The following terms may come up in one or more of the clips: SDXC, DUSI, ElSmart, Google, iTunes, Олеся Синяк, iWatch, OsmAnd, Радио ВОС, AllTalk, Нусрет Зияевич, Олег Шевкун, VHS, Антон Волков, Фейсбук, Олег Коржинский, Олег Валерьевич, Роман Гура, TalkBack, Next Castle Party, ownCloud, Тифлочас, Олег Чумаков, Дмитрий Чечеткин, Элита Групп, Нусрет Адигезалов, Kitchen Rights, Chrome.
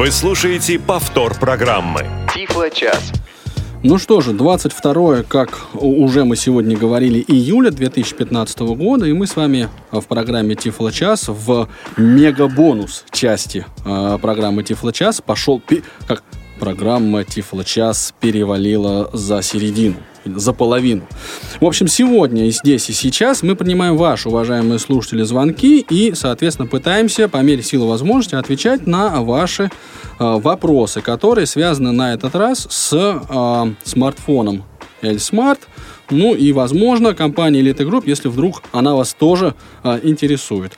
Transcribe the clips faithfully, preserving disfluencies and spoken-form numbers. Вы слушаете повтор программы «Тифлочас». Ну что же, двадцать второе, как уже мы сегодня говорили, июля две тысячи пятнадцатого года, и мы с вами в программе «Тифлочас», в мегабонус части э, программы «Тифлочас» пошел... Пи- как программа «Тифлочас» перевалила за середину, за половину. В общем, сегодня и здесь, и сейчас мы принимаем ваши, уважаемые слушатели, звонки и, соответственно, пытаемся по мере сил и возможности отвечать на ваши э, вопросы, которые связаны на этот раз с э, смартфоном ElSmart. Ну и, возможно, компания Elita Group, если вдруг она вас тоже э, интересует.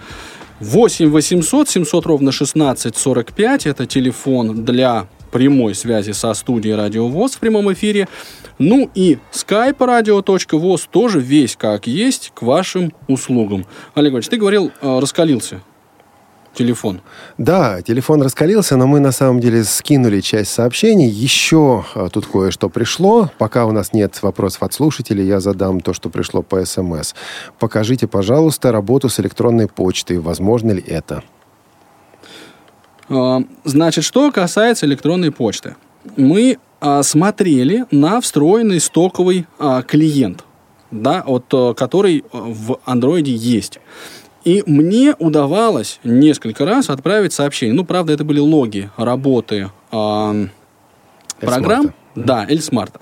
восемь восемьсот семьсот ровно шестнадцать сорок пять. Это телефон для прямой связи со студией Радио ВОС в прямом эфире. Ну и Skype радио точка вос тоже весь как есть к вашим услугам. Олег Иванович, ты говорил, раскалился телефон. Да, телефон раскалился, но мы на самом деле скинули часть сообщений. Еще тут кое-что пришло. Пока у нас нет вопросов от слушателей, я задам то, что пришло по СМС. Покажите, пожалуйста, работу с электронной почтой. Возможно ли это? Значит, что касается электронной почты. Мы а, смотрели на встроенный стоковый а, клиент, да, от, а, который в Android есть. И мне удавалось несколько раз отправить сообщение. Ну, правда, это были логи работы а, программ. Да, ElSmart.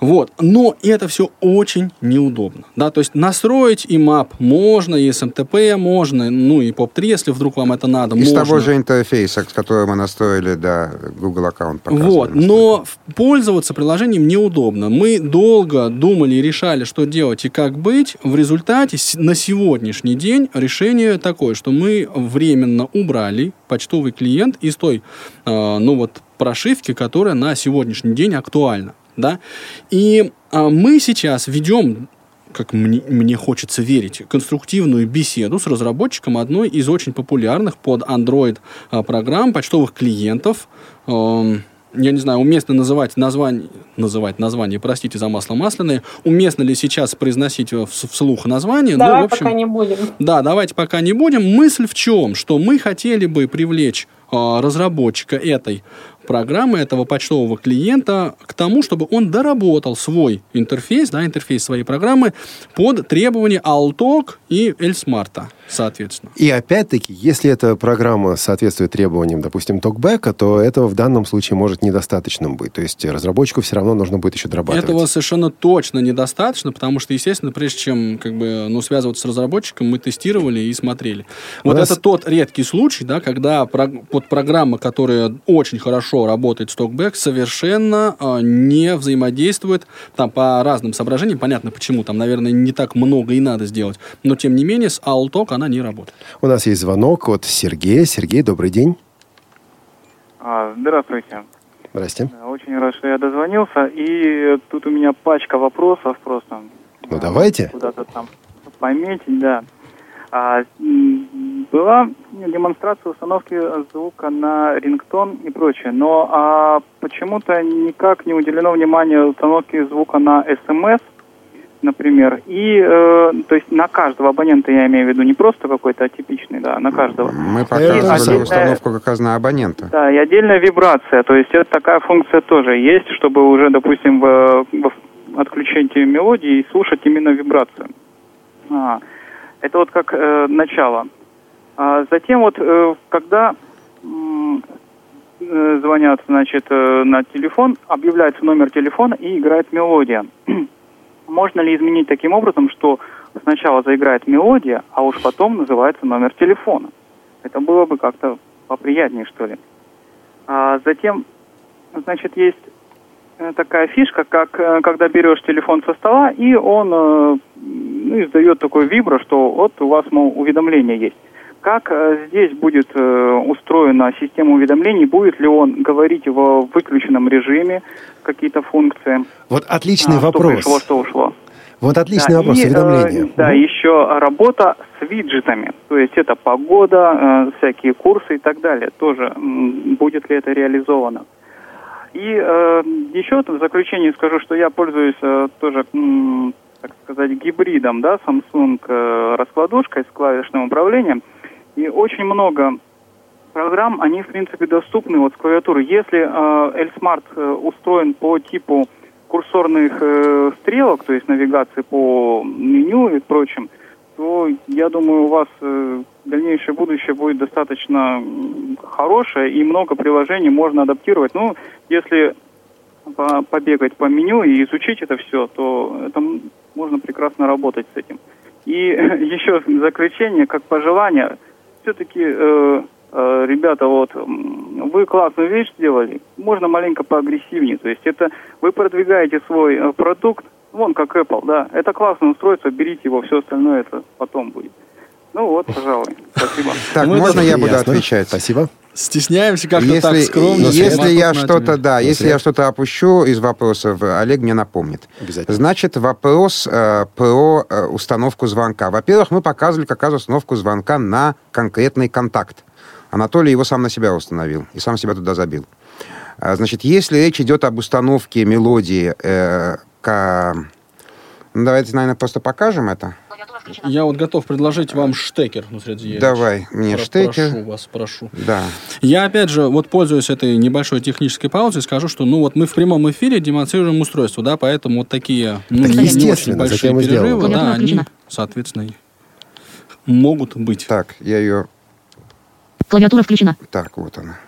Вот. Но это все очень неудобно. Да? То есть настроить и мап можно, и эс эм ти пи можно, ну и поп три, если вдруг вам это надо, и можно. И с того же интерфейса, который мы настроили, да, Google аккаунт показывали. Вот. Но пользоваться приложением неудобно. Мы долго думали и решали, что делать и как быть. В результате на сегодняшний день решение такое, что мы временно убрали почтовый клиент из той, э, ну вот, прошивки, которая на сегодняшний день актуальна. Да? И а, мы сейчас ведем, как мне, мне хочется верить, конструктивную беседу с разработчиком одной из очень популярных под Android а, программ почтовых клиентов. Э, я не знаю, уместно называть название, называть название, простите за масло масляное, уместно ли сейчас произносить вслух название. Давай, ну, в общем, пока не будем. Да, давайте пока не будем. Мысль в чем? Что мы хотели бы привлечь а, разработчика этой программы, этого почтового клиента, к тому, чтобы он доработал свой интерфейс, да, интерфейс своей программы под требования AllTalk и ElSmart, соответственно. И опять-таки, если эта программа соответствует требованиям, допустим, TalkBack, то этого в данном случае может недостаточным быть. То есть разработчику все равно нужно будет еще дорабатывать. Этого совершенно точно недостаточно, потому что, естественно, прежде чем как бы, ну, связываться с разработчиком, мы тестировали и смотрели. Вот нас... это тот редкий случай, да, когда под программа, которая очень хорошо работает TalkBack, совершенно э, не взаимодействует. Там по разным соображениям, понятно почему, там, наверное, не так много и надо сделать. Но, тем не менее, с AllTalk она не работает. У нас есть звонок от Сергея. Сергей, добрый день. А, здравствуйте. Здрасте. Очень рад, что я дозвонился. И тут у меня пачка вопросов просто. Ну, а, давайте. Куда-то там пометить, да. А, была демонстрация установки звука на рингтон и прочее, но а, почему-то никак не уделено внимания установке звука на эс эм эс, например, и, э, то есть на каждого абонента, я имею в виду, не просто какой-то атипичный, да, на каждого. Мы показывали установку как раз на абонента. Да, и отдельная вибрация, то есть это такая функция тоже есть, чтобы уже, допустим, в, в, отключить мелодии и слушать именно вибрацию. А. Это вот как э, начало. А затем вот, э, когда э, звонят, значит, э, на телефон, объявляется номер телефона и играет мелодия. Можно ли изменить таким образом, что сначала заиграет мелодия, а уж потом называется номер телефона? Это было бы как-то поприятнее, что ли. А затем, значит, есть такая фишка, как когда берешь телефон со стола, и он э, ну, издает такой вибро, что вот у вас, мол, уведомление есть. Как э, здесь будет э, устроена система уведомлений? Будет ли он говорить в выключенном режиме какие-то функции? Вот отличный а, вопрос. Что пришло, что ушло. Вот отличный да, вопрос, и, уведомления. Э, да, угу. Еще работа с виджетами. То есть это погода, э, всякие курсы и так далее. Тоже м- будет ли это реализовано? И э, еще в заключение скажу, что я пользуюсь э, тоже, м, так сказать, гибридом, да, Samsung э, раскладушкой с клавишным управлением. И очень много программ, они, в принципе, доступны вот с клавиатуры. Если э, ElSmart э, устроен по типу курсорных э, стрелок, то есть навигации по меню и прочим, то, я думаю, у вас э, дальнейшее будущее будет достаточно хорошее, и много приложений можно адаптировать. Ну, если по- побегать по меню и изучить это все, то это можно прекрасно работать с этим. И еще в заключение, как пожелание, все-таки... Э, ребята, вот, вы классную вещь сделали, можно маленько поагрессивнее. То есть это вы продвигаете свой продукт, вон как Apple, да, это классное устройство, берите его, все остальное это потом будет. Ну вот, пожалуй, спасибо. Так, ну, можно я буду ясно. отвечать? Спасибо. Стесняемся как-то если, так скромно. Если, я что-то, да, если я что-то опущу из вопросов, Олег мне напомнит. Обязательно. Значит, вопрос э, про э, установку звонка. Во-первых, мы показывали как раз установку звонка на конкретный контакт. Анатолий его сам на себя установил и сам себя туда забил. Значит, если речь идет об установке мелодии, э, к... ну, давайте, наверное, просто покажем это. Я вот готов предложить вам штекер, Нусрет Зияевич. Давай, мне Про- штекер. Прошу вас, прошу. Да. Я, опять же, вот пользуюсь этой небольшой технической паузой, скажу, что, ну, вот мы в прямом эфире демонстрируем устройство, да, поэтому вот такие, ну, так, не очень большие перерывы, да, они, соответственно, могут быть. Так, я ее... Клавиатура включена. Так, вот она.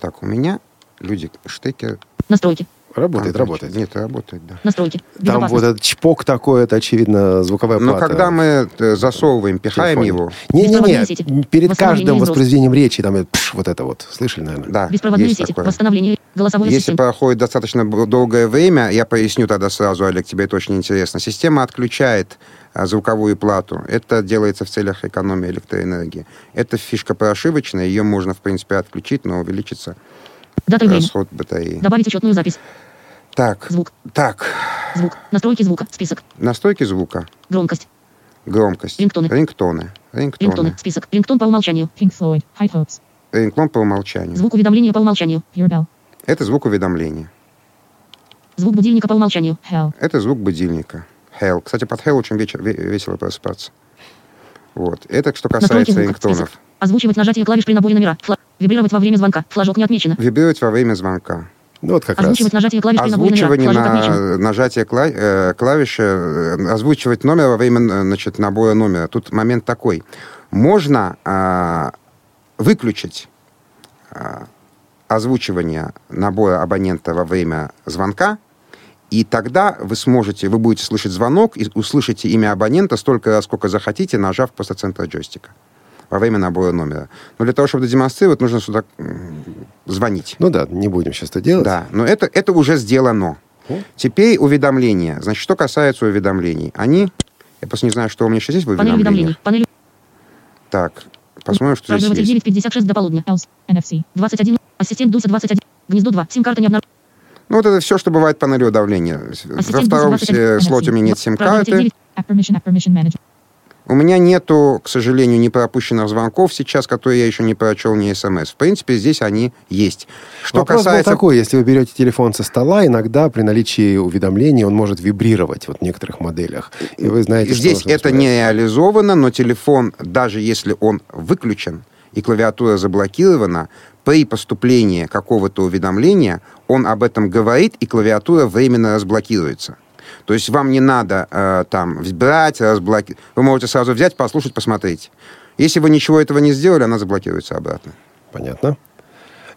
Так, у меня, Людик, штекер... Настройки. Работает, работает. Нет, работает, да. Настройки. Там вот этот чпок такой, это, очевидно, звуковая плата. Но когда мы засовываем, пихаем его... Не-не-не, перед каждым воспроизведением речи, там, пш, вот это вот. Слышали, наверное? Да, беспроводные сети, восстановление голосовой системы. Если проходит достаточно долгое время, я поясню тогда сразу, Олег, тебе это очень интересно. Система отключает звуковую плату. Это делается в целях экономии электроэнергии. Это фишка прошивочная, ее можно, в принципе, отключить, но увеличится расход батареи. Добавить учетную запись. Так. Звук. Так. Звук. Настройки звука. Список. Настройки звука. Громкость. Громкость. Рингтоны. Рингтоны. Рингтоны. Рингтоны. Список. Рингтон по умолчанию. Рингтон по умолчанию. Звук уведомления по умолчанию. Это звук уведомления. Звук будильника по умолчанию. Hell. Это звук будильника. Hell. Кстати, под Hell очень вечер, весело просыпаться. Вот. Это что касается рингтонов. Озвучивать нажатие клавиш при наборе номера. Фла... Вибрировать во время звонка. Флажок не отмечено. Вибрировать во время звонка. Ну, вот как озвучивать раз. Нажатие клавиш озвучивание при наборе на... нажатие кла... клавиши, озвучивать номер во время, значит, набора номера. Тут момент такой. Можно а, выключить а, озвучивание набора абонента во время звонка, и тогда вы сможете, вы будете слышать звонок и услышите имя абонента столько раз, сколько захотите, нажав просто центр джойстика во время набора номера. Но для того, чтобы это демонстрировать, нужно сюда звонить. Ну да, не будем сейчас это делать. Да, но это, это уже сделано. О. Теперь уведомления. Значит, что касается уведомлений. Они... Я просто не знаю, что у меня сейчас есть в уведомлениях. Панель уведомлений. Панель... Так, посмотрим, что здесь есть. девять пятьдесят шесть до полудня. эн эф си. двадцать один. Ассистент ди ю эс ай двадцать один. Гнездо два. Сим-карта не обнаружена. Ну, вот это все, что бывает по панели уведомления. Во втором слоте у меня нет сим-карты. У меня нету, к сожалению, не пропущенных звонков сейчас, которые я еще не прочел, ни смс. В принципе, здесь они есть. Что вопрос касается... был такой, если вы берете телефон со стола, иногда при наличии уведомлений он может вибрировать вот, в некоторых моделях. И вы знаете, здесь что это не реализовано, но телефон, даже если он выключен и клавиатура заблокирована, при поступлении какого-то уведомления он об этом говорит, и клавиатура временно разблокируется. То есть вам не надо э, там брать, разблокировать. Вы можете сразу взять, послушать, посмотреть. Если вы ничего этого не сделали, она заблокируется обратно. Понятно.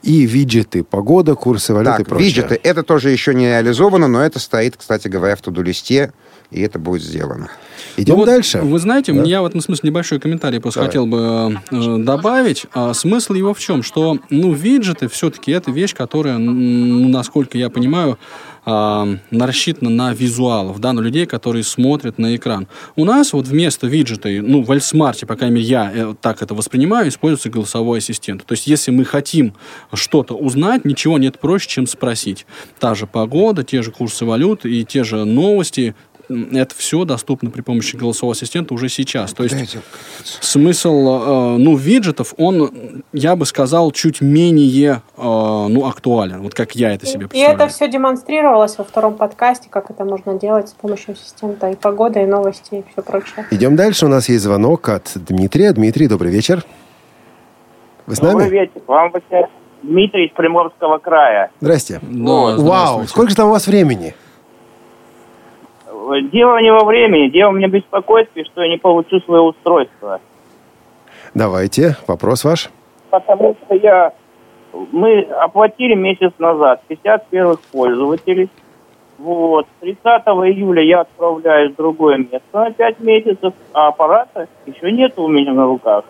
И виджеты. Погода, курсы валюты так, и прочее. Виджеты. Это тоже еще не реализовано, но это стоит, кстати говоря, в туду-листе. И это будет сделано. Идем ну, вот, дальше. Вы знаете, да? Я в этом смысле небольшой комментарий просто Давай. хотел бы э, добавить. А, смысл его в чем? Что ну, виджеты все-таки это вещь, которая, ну, насколько я понимаю, э, рассчитана на визуалов, да, на людей, которые смотрят на экран. У нас вот вместо виджета, ну, в ElSmart, по крайней мере, я э, так это воспринимаю, используется голосовой ассистент. То есть, если мы хотим что-то узнать, ничего нет проще, чем спросить. Та же погода, те же курсы валют и те же новости – это все доступно при помощи голосового ассистента уже сейчас. То есть смысл ну, виджетов, он, я бы сказал, чуть менее ну, актуален. Вот как я это себе представляю. И это все демонстрировалось во втором подкасте, как это можно делать с помощью ассистента. И погода, и новости, и все прочее. Идем дальше. У нас есть звонок от Дмитрия. Дмитрий, добрый вечер. Вы с нами? Добрый вечер. Вам в эфире Дмитрий из Приморского края. Здрасте. Да, вау, сколько же там у вас времени? Дело не во времени, дело у меня в беспокойстве, что я не получу свое устройство. Давайте, вопрос ваш. Потому что я... Мы оплатили месяц назад пятьдесят первых пользователей. Вот. тридцатого июля я отправляюсь в другое место на пять месяцев, а аппарата еще нет у меня на руках.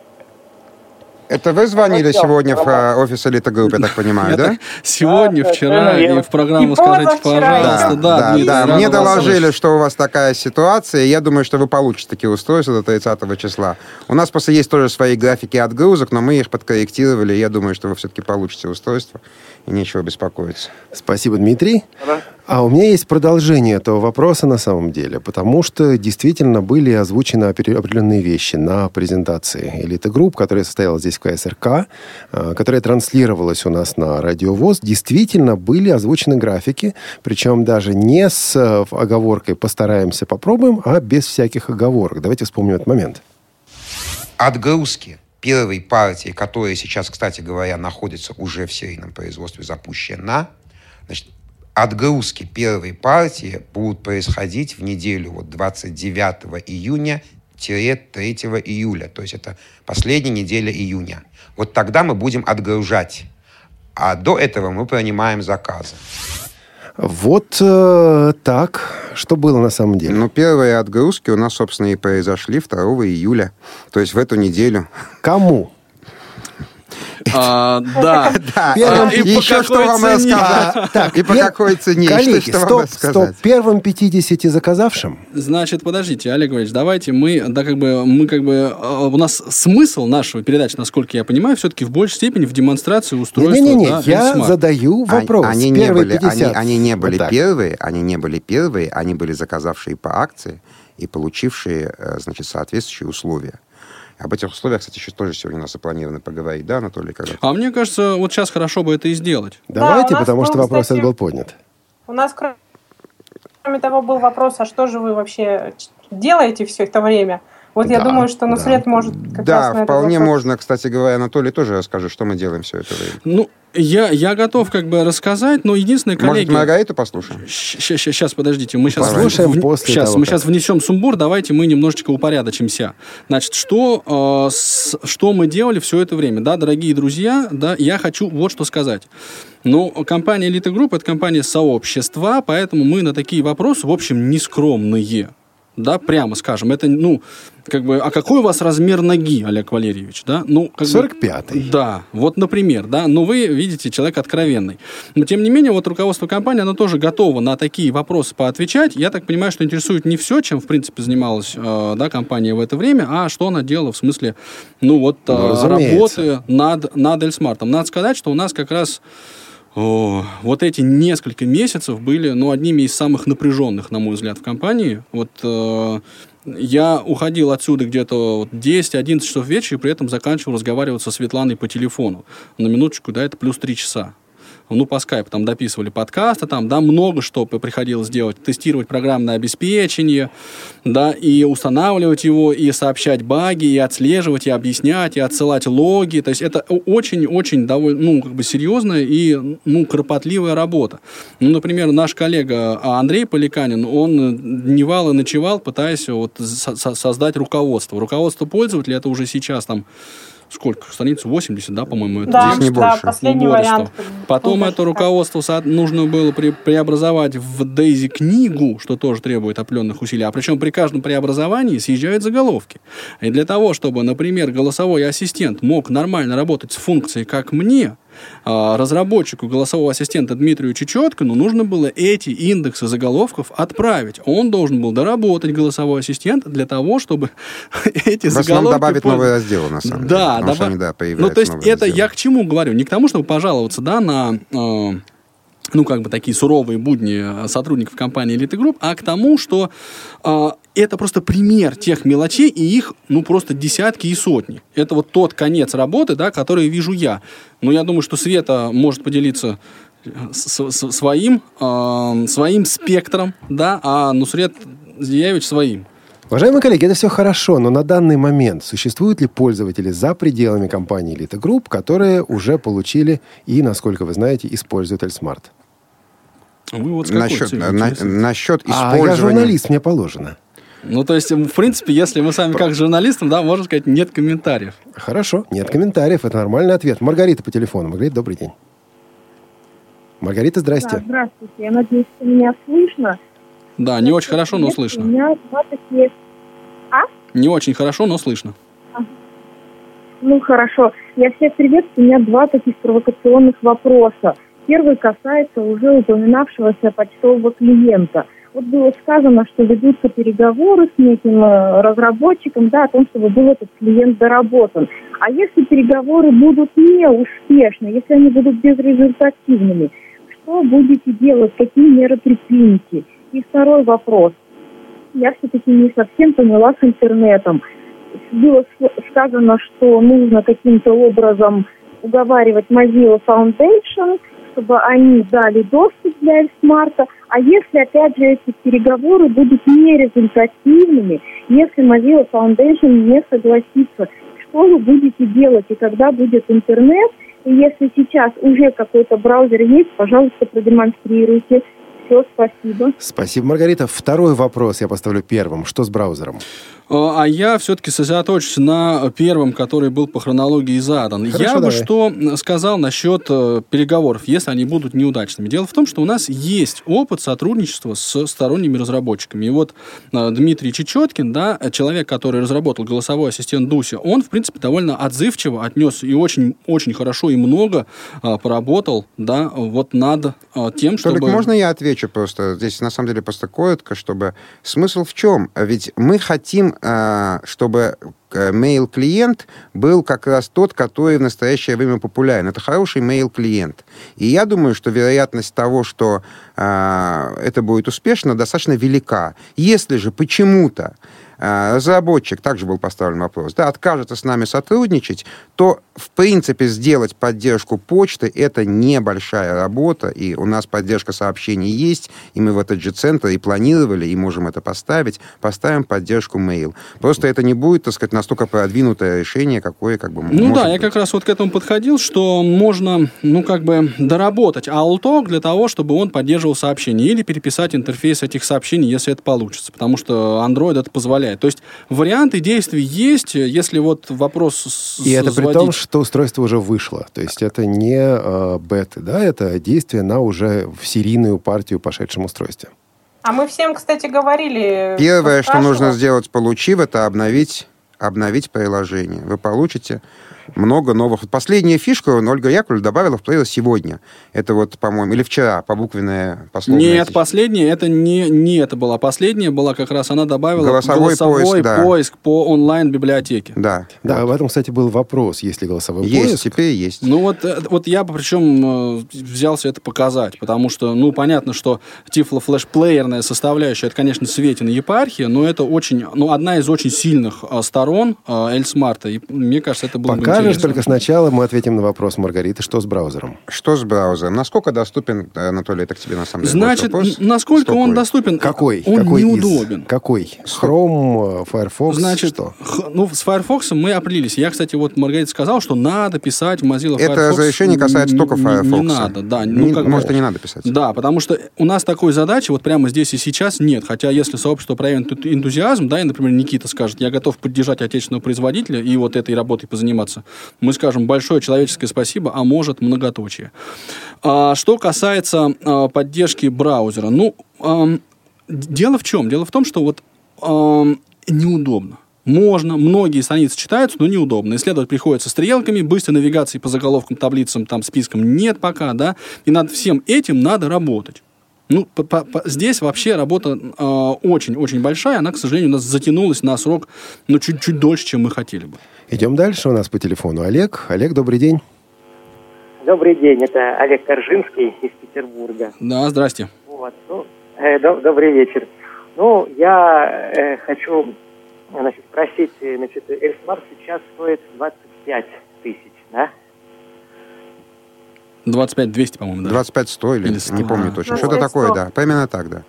Это вы звонили Хотел, сегодня в офис Elita Group, я так понимаю, да? Сегодня, вчера, и в программу «Скажите, пожалуйста». Да, да, да. Мне доложили, что у вас такая ситуация. Я думаю, что вы получите такие устройства до тридцатого числа. У нас просто есть тоже свои графики отгрузок, но мы их подкорректировали. Я думаю, что вы все-таки получите устройство, и нечего беспокоиться. Спасибо, Дмитрий. А у меня есть продолжение этого вопроса на самом деле, потому что действительно были озвучены определенные вещи на презентации Elita Group, которая состоялась здесь в КСРК, которая транслировалась у нас на Радио ВОС. Действительно были озвучены графики, причем даже не с оговоркой «постараемся, попробуем», а без всяких оговорок. Давайте вспомним этот момент. Отгрузки первой партии, которая сейчас, кстати говоря, находится уже в серийном производстве, запущена, значит, отгрузки первой партии будут происходить в неделю вот, двадцать девятого июня - третьего июля. То есть это последняя неделя июня. Вот тогда мы будем отгружать. А до этого мы принимаем заказы. Вот э, так. Что было на самом деле? Ну, первые отгрузки у нас, собственно, и произошли второго июля. То есть в эту неделю. Кому? А, да. да. Первым... А, и еще что вам рассказать? Так, и по пер... какой цене? Коллеги, что, что стоп, вам стоп. Первым пятидесяти заказавшим? Значит, подождите, Олег Валерьевич, давайте мы, да, как бы, мы как бы, у нас смысл нашего передачи, насколько я понимаю, все-таки в большей степени в демонстрации устройства. Не-не-не, да, я ElSmart. задаю вопрос. Они, они, не были, они, они не были вот первые, они не были первые, они были заказавшие по акции и получившие, значит, соответствующие условия. Об этих условиях, кстати, еще тоже сегодня у нас запланировано поговорить, да, Анатолий? Когда? А мне кажется, вот сейчас хорошо бы это и сделать. Давайте, да, потому что вопрос кстати, этот был поднят. У нас, кроме того, был вопрос, а что же вы вообще делаете все это время? Вот да, я думаю, что Нусрет да. может как да, раз на это... Да, вполне можно, кстати говоря, Анатолий тоже расскажет, что мы делаем все это время. Ну, я, я готов как бы рассказать, но единственное, коллеги... Может, Маргаиту послушаем? Сейчас, подождите. Мы сейчас слушаем после того, мы сейчас внесем сумбур, давайте мы немножечко упорядочимся. Значит, что, э, с, что мы делали все это время? Да, дорогие друзья, да, я хочу вот что сказать. Ну, компания Elita Group – это компания сообщества, поэтому мы на такие вопросы, в общем, нескромные. Да, прямо скажем, это, ну, как бы, а какой у вас размер ноги, Олег Валерьевич, да? Ну, как сорок пятый. Да, вот, например, да, но вы видите, человек откровенный. Но, тем не менее, вот руководство компании, оно тоже готово на такие вопросы поотвечать. Я так понимаю, что интересует не все, чем, в принципе, занималась, э, да, компания в это время, а что она делала в смысле, ну, вот, э, ну, работы над, над ElSmart. Надо сказать, что у нас как раз... О, вот эти несколько месяцев были, ну, одними из самых напряженных, на мой взгляд, в компании. Вот э, я уходил отсюда где-то десять-одиннадцать часов вечера, и при этом заканчивал разговаривать со Светланой по телефону. На минуточку, да, это плюс три часа. Ну, по скайпу там дописывали подкасты, там, да, много что приходилось делать. Тестировать программное обеспечение, да, и устанавливать его, и сообщать баги, и отслеживать, и объяснять, и отсылать логи. То есть это очень-очень довольно, ну, как бы серьезная и, ну, кропотливая работа. Ну, например, наш коллега Андрей Поликанин, он дневал и ночевал, пытаясь вот со- создать руководство. Руководство пользователей, это уже сейчас там... Сколько? Страница восемьдесят, да, по-моему? Это да, здесь не да, больше. Последний вариант. Потом это руководство нужно было при- преобразовать в DAISY книгу, что тоже требует определенных усилий. А причем при каждом преобразовании съезжают заголовки. И для того, чтобы, например, голосовой ассистент мог нормально работать с функцией «как мне», разработчику голосового ассистента Дмитрию Чечеткину нужно было эти индексы заголовков отправить. Он должен был доработать голосовой ассистент для того, чтобы эти в заголовки... добавить под... новые разделы, на самом да, деле. Добав... Что они, да, ну, то есть это разделы. Я к чему говорю? Не к тому, чтобы пожаловаться, да, на... Э... ну, как бы такие суровые будни сотрудников компании Elita Group, а к тому, что э, это просто пример тех мелочей, и их, ну, просто десятки и сотни. Это вот тот конец работы, да, который вижу я. Но я думаю, что Света может поделиться с, с, своим, э, своим спектром, да, а Нусрет Зияевич своим. Уважаемые коллеги, это все хорошо, но на данный момент существуют ли пользователи за пределами компании Elita Group, которые уже получили и, насколько вы знаете, используют ElSmart? Вывод насчет, на, насчет использования... А я журналист, мне положено. Ну, то есть, в принципе, если мы сами как журналистам, да, можно сказать, нет комментариев. Хорошо, нет комментариев, это нормальный ответ. Маргарита по телефону. Маргарита, добрый день. Маргарита, здрасте. Да, здравствуйте, я надеюсь, что меня слышно. Да, не очень хорошо, но слышно. У меня двадцать лет. А? Не очень хорошо, но слышно. А. Ну, хорошо. Я всех приветствую. У меня два таких провокационных вопроса. Первый касается уже упоминавшегося почтового клиента. Вот было сказано, что ведутся переговоры с неким разработчиком, да, о том, чтобы был этот клиент доработан. А если переговоры будут неуспешны, если они будут безрезультативными, что будете делать, какие меры предпримете? И второй вопрос. Я все-таки не совсем поняла с интернетом. Было сказано, что нужно каким-то образом уговаривать Mozilla Foundation, чтобы они дали доступ для ElSmart. А если, опять же, эти переговоры будут нерезультативными, если Mozilla Foundation не согласится, что вы будете делать и когда будет интернет? И если сейчас уже какой-то браузер есть, пожалуйста, продемонстрируйте. Все, спасибо. Спасибо, Маргарита. Второй вопрос я поставлю первым. Что с браузером? А я все-таки сосредоточусь на первом, который был по хронологии задан. Хорошо, я давай. бы что сказал насчет переговоров, если они будут неудачными. Дело в том, что у нас есть опыт сотрудничества с сторонними разработчиками. И вот Дмитрий Чечеткин, да, человек, который разработал голосовой ассистент дуси, он, в принципе, довольно отзывчиво отнесся и очень, очень хорошо и много поработал, да, вот над тем, чтобы... Только можно я отвечу? Просто здесь на самом деле просто коротко, чтобы смысл в чем? Ведь мы хотим, чтобы мейл-клиент был как раз тот, который в настоящее время популярен. Это хороший мейл-клиент. И я думаю, что вероятность того, что это будет успешно, достаточно велика. Если же почему-то разработчик, также был поставлен вопрос, да, откажется с нами сотрудничать, то, в принципе, сделать поддержку почты – это небольшая работа, и у нас поддержка сообщений есть, и мы в этот же центр и планировали, и можем это поставить, поставим поддержку mail. Просто это не будет, так сказать, настолько продвинутое решение, какое как бы Ну да, быть. Я как раз вот к этому подходил, что можно, ну, как бы доработать AllTalk для того, чтобы он поддерживал сообщения, или переписать интерфейс этих сообщений, если это получится, потому что Android это позволяет. То есть варианты действий есть, если вот вопрос... И это при том, что устройство уже вышло. То есть это не э, бета, да, это действие на уже в серийную партию пошедшем устройстве. А мы всем, кстати, говорили... Первое, что нужно сделать, получив, это обновить, обновить приложение. Вы получите... Много новых. Последняя фишка Ольга Яковлева добавила в плейлист сегодня. Это вот, по-моему, или вчера, по буквенная пословная. Нет, течь. последняя, это не, не это была. Последняя была как раз, она добавила голосовой, голосовой поиск, да. поиск по онлайн-библиотеке. Да. Да, вот. В этом, кстати, был вопрос, есть ли голосовой есть, поиск. Есть, теперь есть. Ну вот, вот я причем взялся это показать, потому что, ну, понятно, что тифло-флешплеерная составляющая, это, конечно, Светина епархия, но это очень, ну, одна из очень сильных сторон ElSmart. И мне кажется, это было бы Скажешь, только сначала мы ответим на вопрос Маргариты, что с браузером? Что с браузером? Насколько доступен, Анатолий, это к тебе на самом деле Значит, вопрос? насколько Стокой. он доступен? Какой? Он Какой неудобен. Из? Какой? Chrome, Firefox, Значит, что? Х- ну, с Firefox мы определились. Я, кстати, вот Маргарите сказал, что надо писать в Mozilla Firefox. Это разрешение касается только Firefox. Не, не надо, да. Ну, не, как может, бы, и не надо писать. Да, потому что у нас такой задачи вот прямо здесь и сейчас нет. Хотя, если сообщество проявит энтузиазм, да, и, например, Никита скажет, я готов поддержать отечественного производителя и вот этой работой позаниматься, мы скажем большое человеческое спасибо, а может многоточие. А, что касается а, поддержки браузера, ну, а, дело в чем? Дело в том, что вот а, неудобно. Можно, многие страницы читаются, но неудобно. Исследовать приходится стрелками, быстрой навигации по заголовкам, таблицам, там, спискам нет пока, да, и над всем этим надо работать. Ну, по, по, здесь вообще работа э, очень-очень большая. Она, к сожалению, у нас затянулась на срок, ну, чуть-чуть дольше, чем мы хотели бы. Идем дальше. У нас по телефону Олег. Олег, добрый день. Добрый день. Это Олег Коржинский из Петербурга. Да, здрасте. Вот. Ну, э, доб- добрый вечер. Ну, я э, хочу, значит, спросить, значит, ElSmart сейчас стоит двадцать пять тысяч, да? двадцать пять двести, по-моему, да? двадцать пять сто или, или сто. Не помню точно. Ну, Что-то такое, сто. Да. Примерно так, да.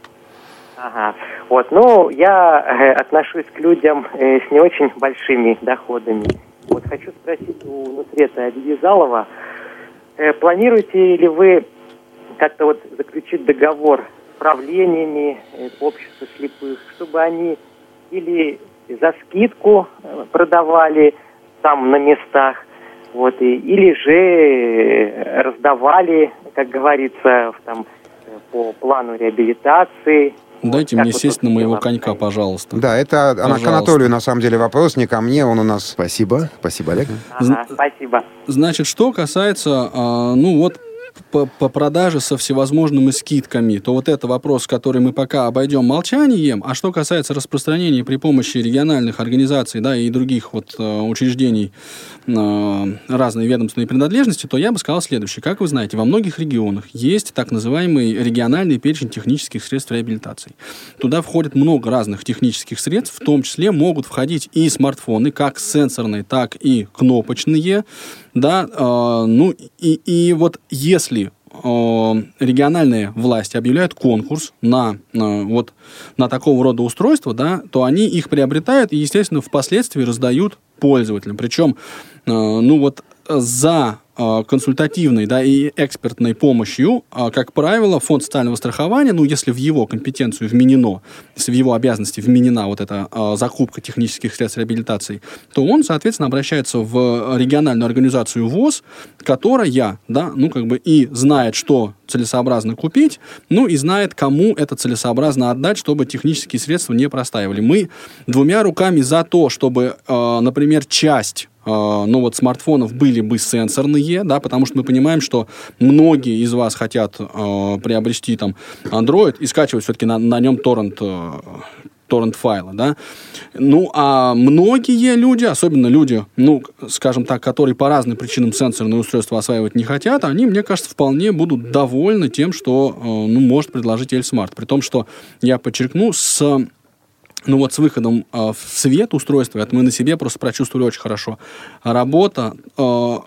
Ага. Вот, ну, я отношусь к людям с не очень большими доходами. Вот хочу спросить у Нусрета Адигезалова, планируете ли вы как-то вот заключить договор с правлениями общества слепых, чтобы они или за скидку продавали там на местах, вот, и, или же раздавали, как говорится, в, там, по плану реабилитации. Дайте вот, мне вот сесть на моего конька, пожалуйста. Да, это пожалуйста. К Анатолию, на самом деле, вопрос, не ко мне, он у нас... Спасибо, спасибо, Олег. Ага, спасибо. Значит, что касается, ну вот, по, по продаже со всевозможными скидками, то вот это вопрос, который мы пока обойдем молчанием. А что касается распространения при помощи региональных организаций, да, и других вот э, учреждений э, разной ведомственной принадлежности, то я бы сказал следующее. Как вы знаете, во многих регионах есть так называемый региональный перечень технических средств реабилитации. Туда входит много разных технических средств, в том числе могут входить и смартфоны, как сенсорные, так и кнопочные. Да, э, ну и, и вот если э, региональные власти объявляют конкурс на, э, вот, на такого рода устройства, да, то они их приобретают и, естественно, впоследствии раздают пользователям. Причем, э, ну вот за э, консультативной, да, и экспертной помощью, э, как правило, фонд социального страхования, ну если в его компетенцию вменено, если в его обязанности вменена вот эта э, закупка технических средств реабилитации, то он, соответственно, обращается в региональную организацию ВОС, которая, да, ну как бы и знает, что целесообразно купить, ну и знает, кому это целесообразно отдать, чтобы технические средства не простаивали. Мы двумя руками за то, чтобы, э, например, часть ну вот смартфонов были бы сенсорные, да, потому что мы понимаем, что многие из вас хотят э, приобрести там Android и скачивать все-таки на, на нем торрент, э, торрент файла, да. Ну, а многие люди, особенно люди, ну, скажем так, которые по разным причинам сенсорные устройства осваивать не хотят, они, мне кажется, вполне будут довольны тем, что э, ну, может предложить ElSmart. При том, что, я подчеркну, с... Ну вот с выходом э, в свет устройства, это мы на себе просто прочувствовали очень хорошо, работа э, ну,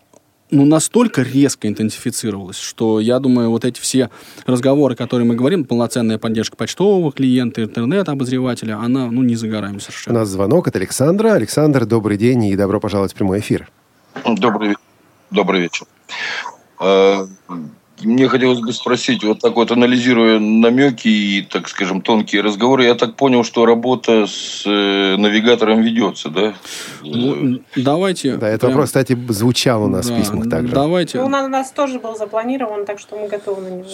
настолько резко интенсифицировалась, что, я думаю, вот эти все разговоры, которые мы говорим, полноценная поддержка почтового клиента, интернет-обозревателя, она, ну, не за горами совершенно. У нас звонок от Александра. Александр, добрый день и добро пожаловать в прямой эфир. Добрый, добрый вечер. Мне хотелось бы спросить, вот так вот, анализируя намеки и, так скажем, тонкие разговоры, я так понял, что работа с навигатором ведется, да? Ну, давайте. Да, это прям... вопрос, кстати, звучал у нас, да, в письмах также. Давайте. Ну, он у нас тоже был запланирован, так что мы готовы на него.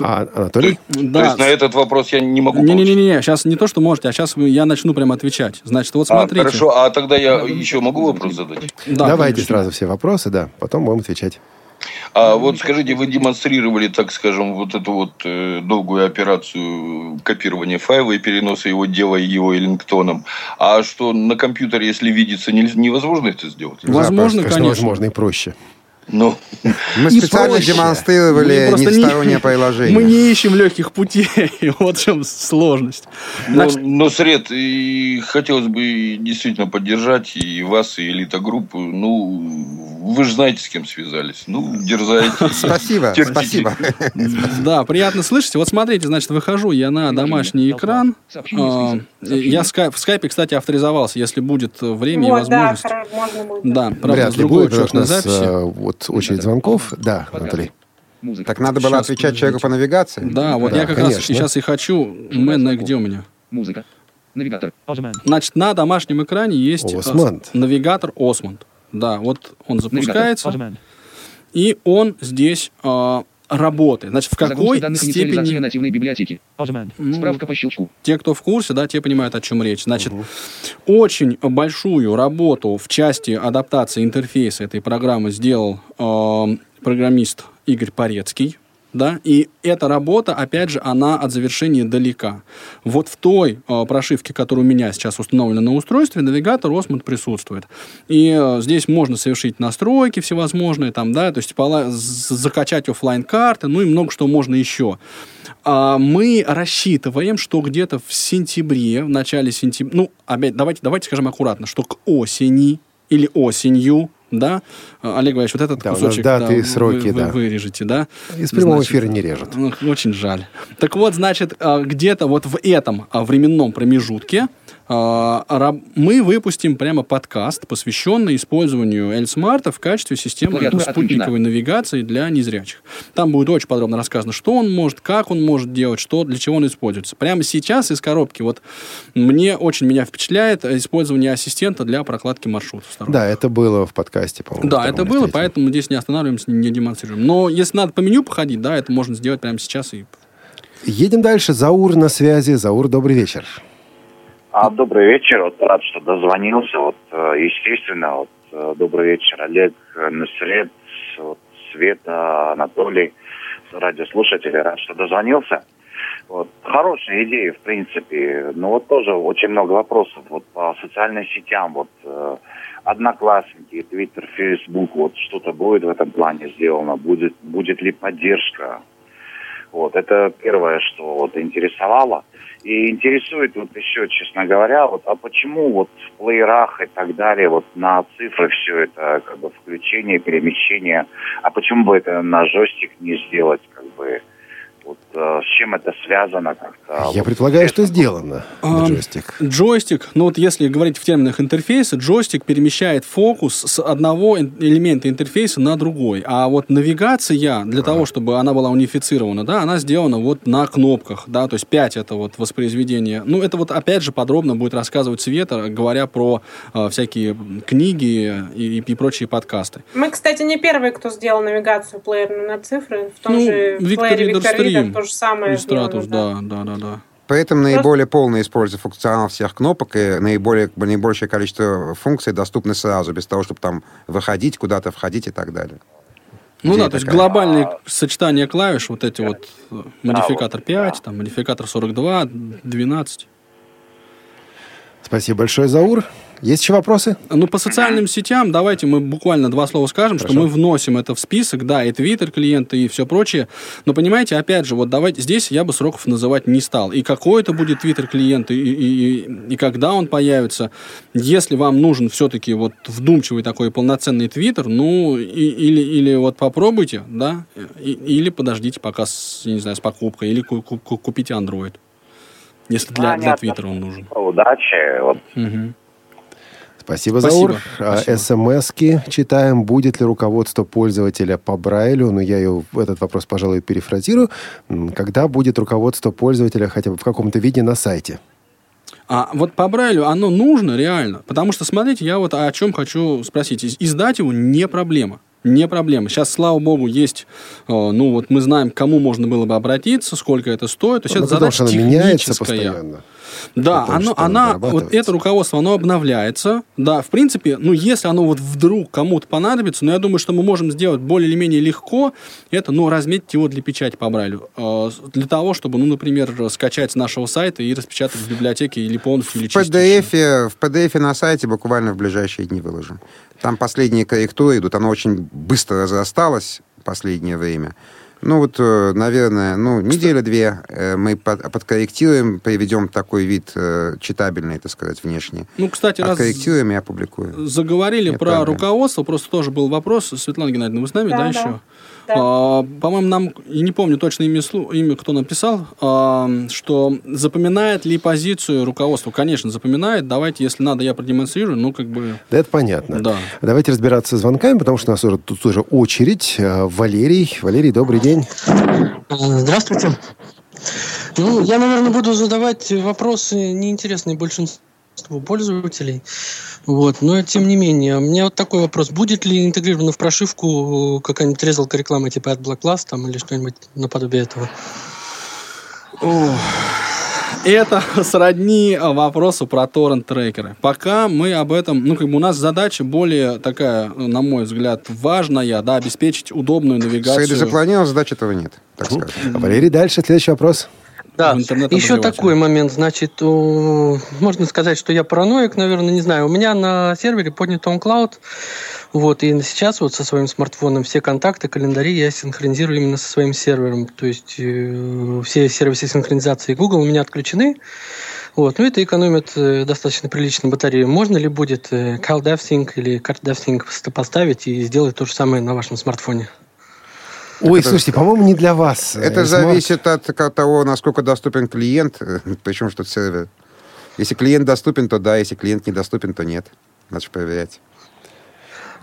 А, Анатолий? Да. То есть на этот вопрос я не могу получить? Не-не-не, сейчас не то, что можете, а сейчас я начну прям отвечать. Значит, вот смотрите. А, хорошо, а тогда я еще могу вопрос задать? Да, давайте конечно. Сразу все вопросы, да, потом будем отвечать. А вот скажите, вы демонстрировали, так скажем, вот эту вот э, долгую операцию копирования файла и переноса его, делая его эллингтоном. А что на компьютере, если видится, не, невозможно это сделать? Возможно, да, конечно. Возможно и проще. Ну. Мы и специально проще. Демонстрировали мы недостороннее не, приложение. Мы не ищем легких путей, вот в чем сложность. Но, Значит... но Сред, и хотелось бы действительно поддержать и вас, и Элита Групп. Ну, вы же знаете, с кем связались. Ну, дерзайте. Спасибо, спасибо. Да, приятно слышать. Вот смотрите, значит, выхожу я на домашний экран. Я в скайпе, кстати, авторизовался, если будет время и возможность. Да, правда, с другой учетной записи. Очередь звонков. Да, Анатолий. Так надо было сейчас отвечать человеку по навигации? Да, вот да, я как конечно. раз сейчас и хочу. Мэн, где у меня? Музыка. Навигатор. Значит, на домашнем экране есть OsmAnd. Навигатор OsmAnd. Да, вот он запускается. Навигатор. И он здесь... А, работы. Значит, в какой степени... нативной библиотеки. Ну, справка по щелчку. Те, кто в курсе, да, те понимают, о чем речь. Значит, угу. очень большую работу в части адаптации интерфейса этой программы сделал э, программист Игорь Парецкий. Да, и эта работа, опять же, она от завершения далека. Вот в той э, прошивке, которая у меня сейчас установлена на устройстве, навигатор OsmAnd присутствует. И э, здесь можно совершить настройки всевозможные, там, да, то есть пола- закачать офлайн-карты, ну и много что можно еще. А мы рассчитываем, что где-то в сентябре, в начале сентября, ну, опять, давайте, давайте скажем аккуратно, что к осени или осенью, да, Олег Валерьевич, вот этот да, кусочек да, даты, да, сроки, вы, да. вы вырежете, да. Из прямого значит, эфира не режут. Ну, очень жаль. Так вот, значит, где-то вот в этом временном промежутке мы выпустим прямо подкаст, посвященный использованию ElSmart в качестве системы ну, спутниковой навигации для незрячих. Там будет очень подробно рассказано, что он может, как он может делать, что, для чего он используется. Прямо сейчас из коробки вот мне очень меня впечатляет использование ассистента для прокладки маршрутов. Да, это было в подкасте, по-моему. Да, это было, поэтому здесь не останавливаемся, не демонстрируем. Но если надо по меню походить, да, это можно сделать прямо сейчас. И... Едем дальше. Заур на связи. Заур, добрый вечер. А, добрый вечер, вот рад, что дозвонился, вот, естественно, вот, добрый вечер, Олег, Нусрет, вот, Света, Анатолий, радиослушатели, рад, что дозвонился. Вот, хорошая идея, в принципе, но вот тоже очень много вопросов, вот, по социальным сетям, вот, Одноклассники, Твиттер, Фейсбук, вот, что-то будет в этом плане сделано, будет, будет ли поддержка, вот, это первое, что, вот, интересовало. И интересует вот еще, честно говоря, вот, а почему вот в плеерах и так далее вот на цифры все это как бы включение, перемещение, а почему бы это на жестик не сделать, как бы вот э, с чем это связано как-то? Я вот, предполагаю, что сделано а, джойстик. Джойстик, ну вот если говорить в терминах интерфейса, джойстик перемещает фокус с одного элемента интерфейса на другой, а вот навигация для а. того, чтобы она была унифицирована, да, она сделана вот на кнопках, да, то есть пять это вот воспроизведение. Ну это вот опять же подробно будет рассказывать Света, говоря про э, всякие книги и, и прочие подкасты. Мы, кстати, не первые, кто сделал навигацию плеерную на цифры, в том ну, же плеере Виктории. То же самое. Стратус, да, да, да, да. При этом Просто... наиболее полное использование функционал всех кнопок и наиболее, наибольшее количество функций доступны сразу, без того, чтобы там выходить, куда-то входить и так далее. Ну Где да, то есть такая? глобальные а... сочетания клавиш, вот эти вот модификатор пять, там, модификатор сорок два, двенадцать. Спасибо большое, Заур. Есть еще вопросы? Ну, по социальным сетям давайте мы буквально два слова скажем, Хорошо. что мы вносим это в список, да, и Twitter клиенты, и все прочее. Но, понимаете, опять же, вот давайте, здесь я бы сроков называть не стал. И какой это будет Twitter клиент, и, и, и, и когда он появится. Если вам нужен все-таки вот вдумчивый такой полноценный Twitter, ну, и, или, или вот попробуйте, да, и, или подождите пока, с, не знаю, с покупкой, или купите Android, если для, для Twitter он нужен. Удачи, вот. Угу. Спасибо, Заур. СМСки читаем. Будет ли руководство пользователя по Брайлю? Ну, я ее, этот вопрос, пожалуй, перефразирую. Когда будет руководство пользователя хотя бы в каком-то виде на сайте? А вот по Брайлю оно нужно реально. Потому что, смотрите, я вот о чем хочу спросить. Издать его не проблема. Не проблема. Сейчас, слава богу, есть... Ну, вот мы знаем, к кому можно было бы обратиться, сколько это стоит. То есть, это задача техническая. Меняется постоянно. Да, том, оно, она, вот это руководство, оно обновляется. Да, в принципе, ну, если оно вот вдруг кому-то понадобится, но ну, я думаю, что мы можем сделать более или менее легко, это, ну, разметить его для печати по Брайлю. Э, для того, чтобы, ну, например, скачать с нашего сайта и распечатать в библиотеке или полностью, или частично. В пи ди эф на сайте буквально в ближайшие дни выложим. Там последние корректуры идут, оно очень быстро разрасталось в последнее время. Ну, вот, наверное, ну, неделя-две мы подкорректируем, приведем такой вид читабельный, так сказать, внешний. Ну, кстати, раз откорректируем и опубликуем. Заговорили Нет про проблем. Руководство, просто тоже был вопрос. Светлана Геннадьевна, вы с нами, да, да, да. еще? Да. А, по-моему, нам, я не помню точно имя, имя кто написал, а, что запоминает ли позицию руководства. Конечно, запоминает. Давайте, если надо, я продемонстрирую. Ну, как бы... Да, это понятно. Да. Давайте разбираться с звонками, потому что у нас уже, тут уже очередь. Валерий. Валерий, добрый день. Здравствуйте. Ну, я, наверное, буду задавать вопросы неинтересные большинству пользователей. Вот. Но, тем не менее, у меня вот такой вопрос. Будет ли интегрирована в прошивку какая-нибудь резалка рекламы типа от Blacklist там, или что-нибудь наподобие этого? Ох. Это сродни вопросу про торрент-трекеры. Пока мы об этом... Ну, как бы у нас задача более такая, на мой взгляд, важная, да, обеспечить удобную навигацию. Среди запланированных задач этого нет, так сказать. Валерий, дальше следующий вопрос. Да, еще такой момент, значит, о, можно сказать, что я параноик, наверное, не знаю. У меня на сервере поднят ownCloud, вот, и сейчас вот со своим смартфоном все контакты, календари я синхронизирую именно со своим сервером, то есть э, все сервисы синхронизации Google у меня отключены, Вот. Ну, это экономит достаточно прилично батарею. Можно ли будет CalDevSync или CardDevSync поставить и сделать то же самое на вашем смартфоне? Ой, это, слушайте, по-моему, не для вас. Это ElSmart. Зависит от, от того, насколько доступен клиент, причем что сервер. Если клиент доступен, то да, если клиент недоступен, то нет. Надо проверять.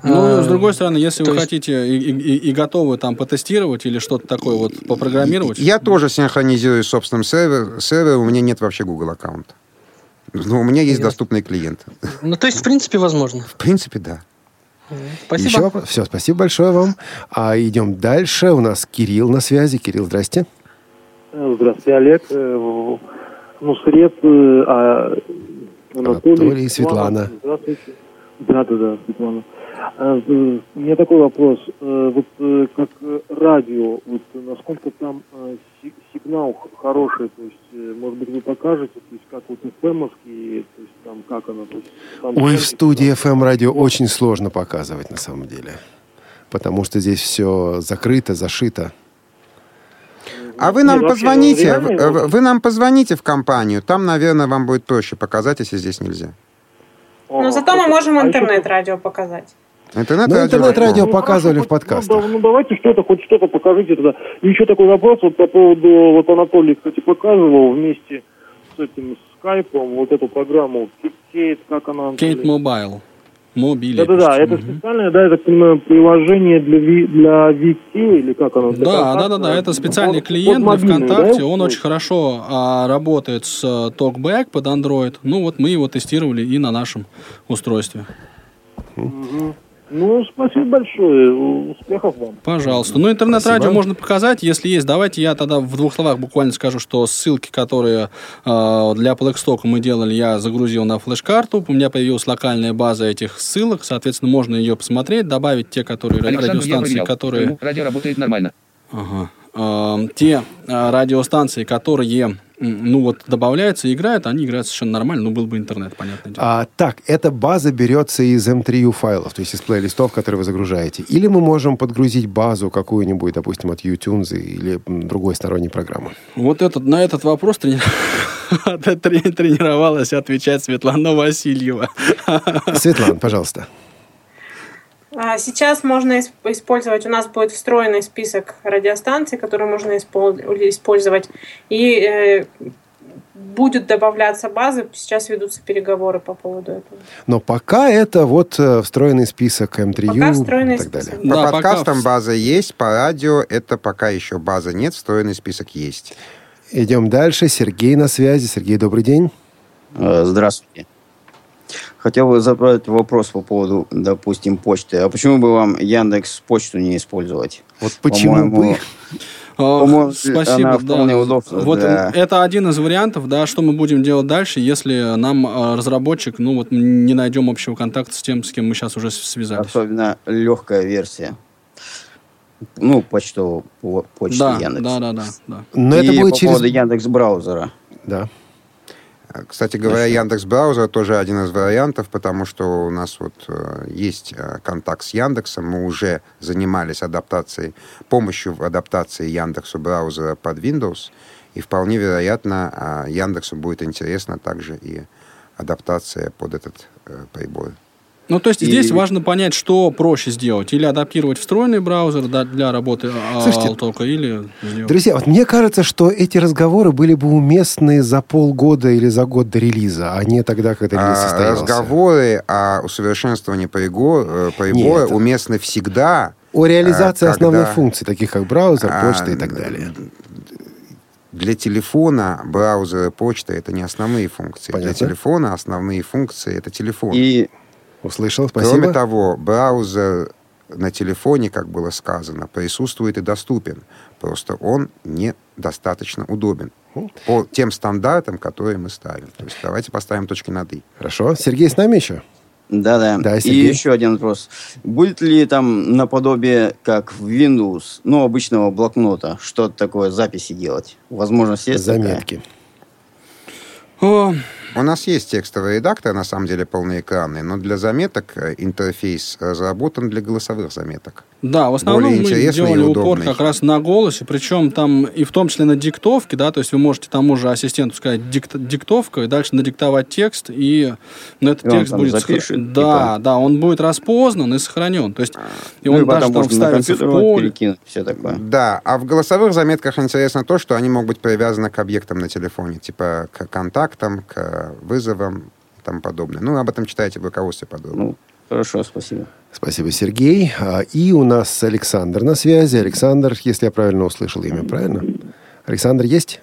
Ну, с другой стороны, если то вы есть... хотите и, и, и готовы там потестировать или что-то такое вот попрограммировать... Я тоже синхронизирую с собственным сервером. Сервер, у меня нет вообще Google аккаунта. Но у меня есть Ясно. Доступный клиент. Ну, то есть, в принципе, возможно. В принципе, да. Спасибо. Еще? Все, спасибо большое вам. А идем дальше. У нас Кирилл на связи. Кирилл, здрасте. Здравствуйте, Олег. Нусрет, а... Анатолий, Анатолий Светлана. Здравствуйте. Да, да, да, Светлана. У меня такой вопрос. Вот как радио, вот насколько там сигнал хороший, то есть, может быть, вы покажете, то есть, как вот эф эм-овский, то есть, там, как оно... То есть, там... Ой, в студии эф эм-радио очень сложно показывать, на самом деле, потому что здесь все закрыто, зашито. А вы нам позвоните, вы, вы нам позвоните в компанию, там, наверное, вам будет проще показать, если здесь нельзя. Но зато мы можем интернет-радио показать. Интернет-радио, интернет-радио показывали в подкастах. Ну, давайте что-то, хоть что-то покажите тогда. И еще такой вопрос вот по поводу... Вот Анатолий, кстати, показывал вместе с этим скайпом вот эту программу Kate, как она... Kate Mobile. Мобили. Да-да-да, это угу. специальное, да, я так понимаю, приложение для, ви, для ви ти, или как оно? Да, да-да-да, это специальный он, клиент для ВКонтакте, да? Он очень хорошо а, работает с TalkBack под Android, ну вот мы его тестировали и на нашем устройстве. Угу. Ну, спасибо большое, успехов вам. Пожалуйста. Ну, интернет-радио спасибо. Можно показать, если есть. Давайте я тогда в двух словах буквально скажу, что ссылки, которые э, для Plextalk мы делали, я загрузил на флеш-карту, у меня появилась локальная база этих ссылок, соответственно, можно ее посмотреть, добавить те, которые Александр, радиостанции, которые... Радио работает нормально. Ага. Э, те э, радиостанции, которые... Ну, вот добавляются и играют, они играют совершенно нормально, но был бы интернет, понятное дело. А, так, эта база берется из эм три ю файлов, то есть из плейлистов, которые вы загружаете. Или мы можем подгрузить базу какую-нибудь, допустим, от iTunes или другой сторонней программы? Вот этот, на этот вопрос трени... тренировалась отвечать Светлана Васильева. Светлана, пожалуйста. Сейчас можно использовать, у нас будет встроенный список радиостанций, которые можно использовать, и э, будут добавляться базы, сейчас ведутся переговоры по поводу этого. Но пока это вот встроенный список эм три ю и так далее. Список. По да, подкастам пока... база есть, по радио это пока еще база нет, встроенный список есть. Идем дальше, Сергей на связи. Сергей, добрый день. Здравствуйте. Хотел бы задать вопрос по поводу, допустим, почты. А почему бы вам Яндекс.Почту не использовать? Вот почему бы? По-моему, спасибо, да. Удобна, вот да. Это один из вариантов, да, что мы будем делать дальше, если нам разработчик, ну вот не найдем общего контакта с тем, с кем мы сейчас уже связались. Особенно легкая версия. Ну, почту, почты да, Яндекс. Да, да, да, да. Но и это будет по через... поводу Яндекс.Браузера. Да. Кстати говоря, Яндекс.Браузер тоже один из вариантов, потому что у нас вот есть контакт с Яндексом. Мы уже занимались адаптацией, помощью в адаптации Яндексу браузера под Windows. И вполне вероятно, Яндексу будет интересна также и адаптация под этот прибор. Ну, то есть, и... здесь важно понять, что проще сделать. Или адаптировать встроенный браузер для работы AllTalk, или... Друзья, вот мне кажется, что эти разговоры были бы уместны за полгода или за год до релиза, а не тогда, когда релиз а, состоялся. Разговоры о усовершенствовании прибора, прибора Нет, уместны всегда. О реализации когда... основных функций, таких как браузер, почта а, и так далее. Для телефона браузер и почта — это не основные функции. Понятно? Для телефона основные функции — это телефон. И... Услышал, спасибо. Кроме того, браузер на телефоне, как было сказано, присутствует и доступен. Просто он недостаточно удобен по тем стандартам, которые мы ставим. То есть давайте поставим точки над «и». Хорошо. Сергей с нами еще? Да-да. Да, и еще один вопрос. Будет ли там наподобие, как в Windows, ну, обычного блокнота, что-то такое, записи делать? Возможность есть? Заметки. Такая? У нас есть текстовый редактор, на самом деле полноэкранный, но для заметок интерфейс разработан для голосовых заметок. Да, в основном мы делали упор как раз на голосе, причем там и в том числе на диктовке, да, то есть вы можете тому же ассистенту сказать дикт, диктовка, и дальше надиктовать текст, и ну, этот и текст будет... Запишет, да, да, он будет распознан и сохранен, то есть и ну, он и даже там вставится в поле. Все такое. Да, а в голосовых заметках интересно то, что они могут быть привязаны к объектам на телефоне, типа к контактам, к вызовам и тому подобное. Ну, об этом читайте в руководстве подробно. Ну, хорошо, спасибо. Спасибо, Сергей. И у нас Александр на связи. Александр, если я правильно услышал имя, правильно? Александр есть?